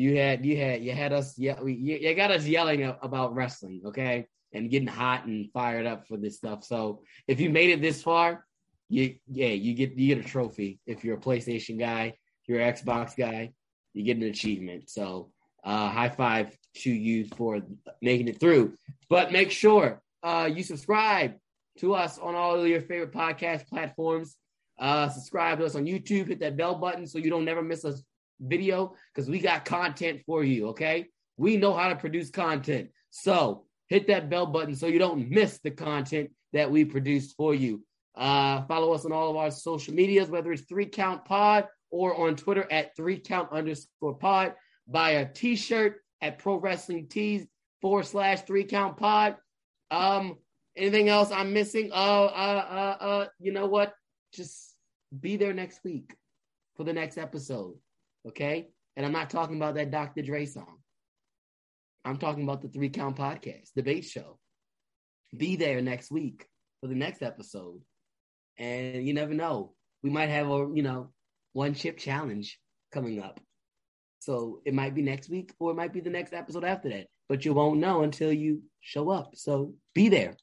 You got us yelling about wrestling, okay, and getting hot and fired up for this stuff. So if you made it this far. You get a trophy if you're a PlayStation guy, you're an Xbox guy, you get an achievement. So high five to you for making it through. But make sure you subscribe to us on all of your favorite podcast platforms. Subscribe to us on YouTube. Hit that bell button so you don't never miss a video, because we got content for you, okay? We know how to produce content. So hit that bell button so you don't miss the content that we produce for you. Follow us on all of our social medias, whether it's 3 Count Pod or on Twitter at 3Count_pod. Buy a t-shirt at Pro Wrestling Tees /3Count Pod. Anything else I'm missing? You know what? Just be there next week for the next episode, okay? And I'm not talking about that Dr. Dre song. I'm talking about the 3 Count Podcast debate show. Be there next week for the next episode. And you never know. We might have a, you know, one chip challenge coming up. So it might be next week or it might be the next episode after that. But you won't know until you show up. So be there.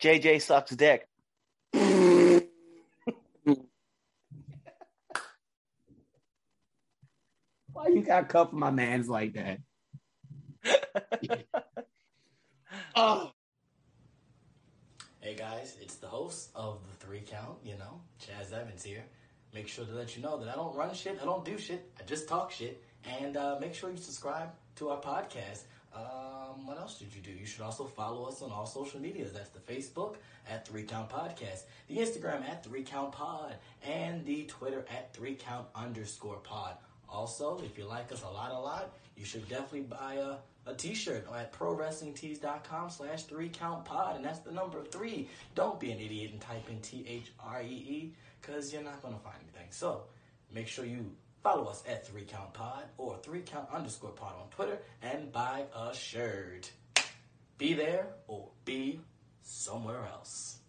JJ sucks dick. Why you got to cuff my mans like that? Oh. Hey guys, it's the host of the 3 Count, you know, Chaz Evans here. Make sure to let you know that I don't run shit, I don't do shit, I just talk shit. And make sure you subscribe to our podcast. What else did you do? You should also follow us on all social medias. That's the Facebook at 3 Count Podcast, the Instagram at 3 Count Pod, and the Twitter at 3Count_pod. Also, if you like us a lot, you should definitely buy a t-shirt at prowrestlingtees.com/3Count Pod, and that's the number 3. Don't be an idiot and type in THREE, because you're not going to find anything. So make sure you follow us at 3 Count Pod or 3Count_pod on Twitter and buy a shirt. Be there or be somewhere else.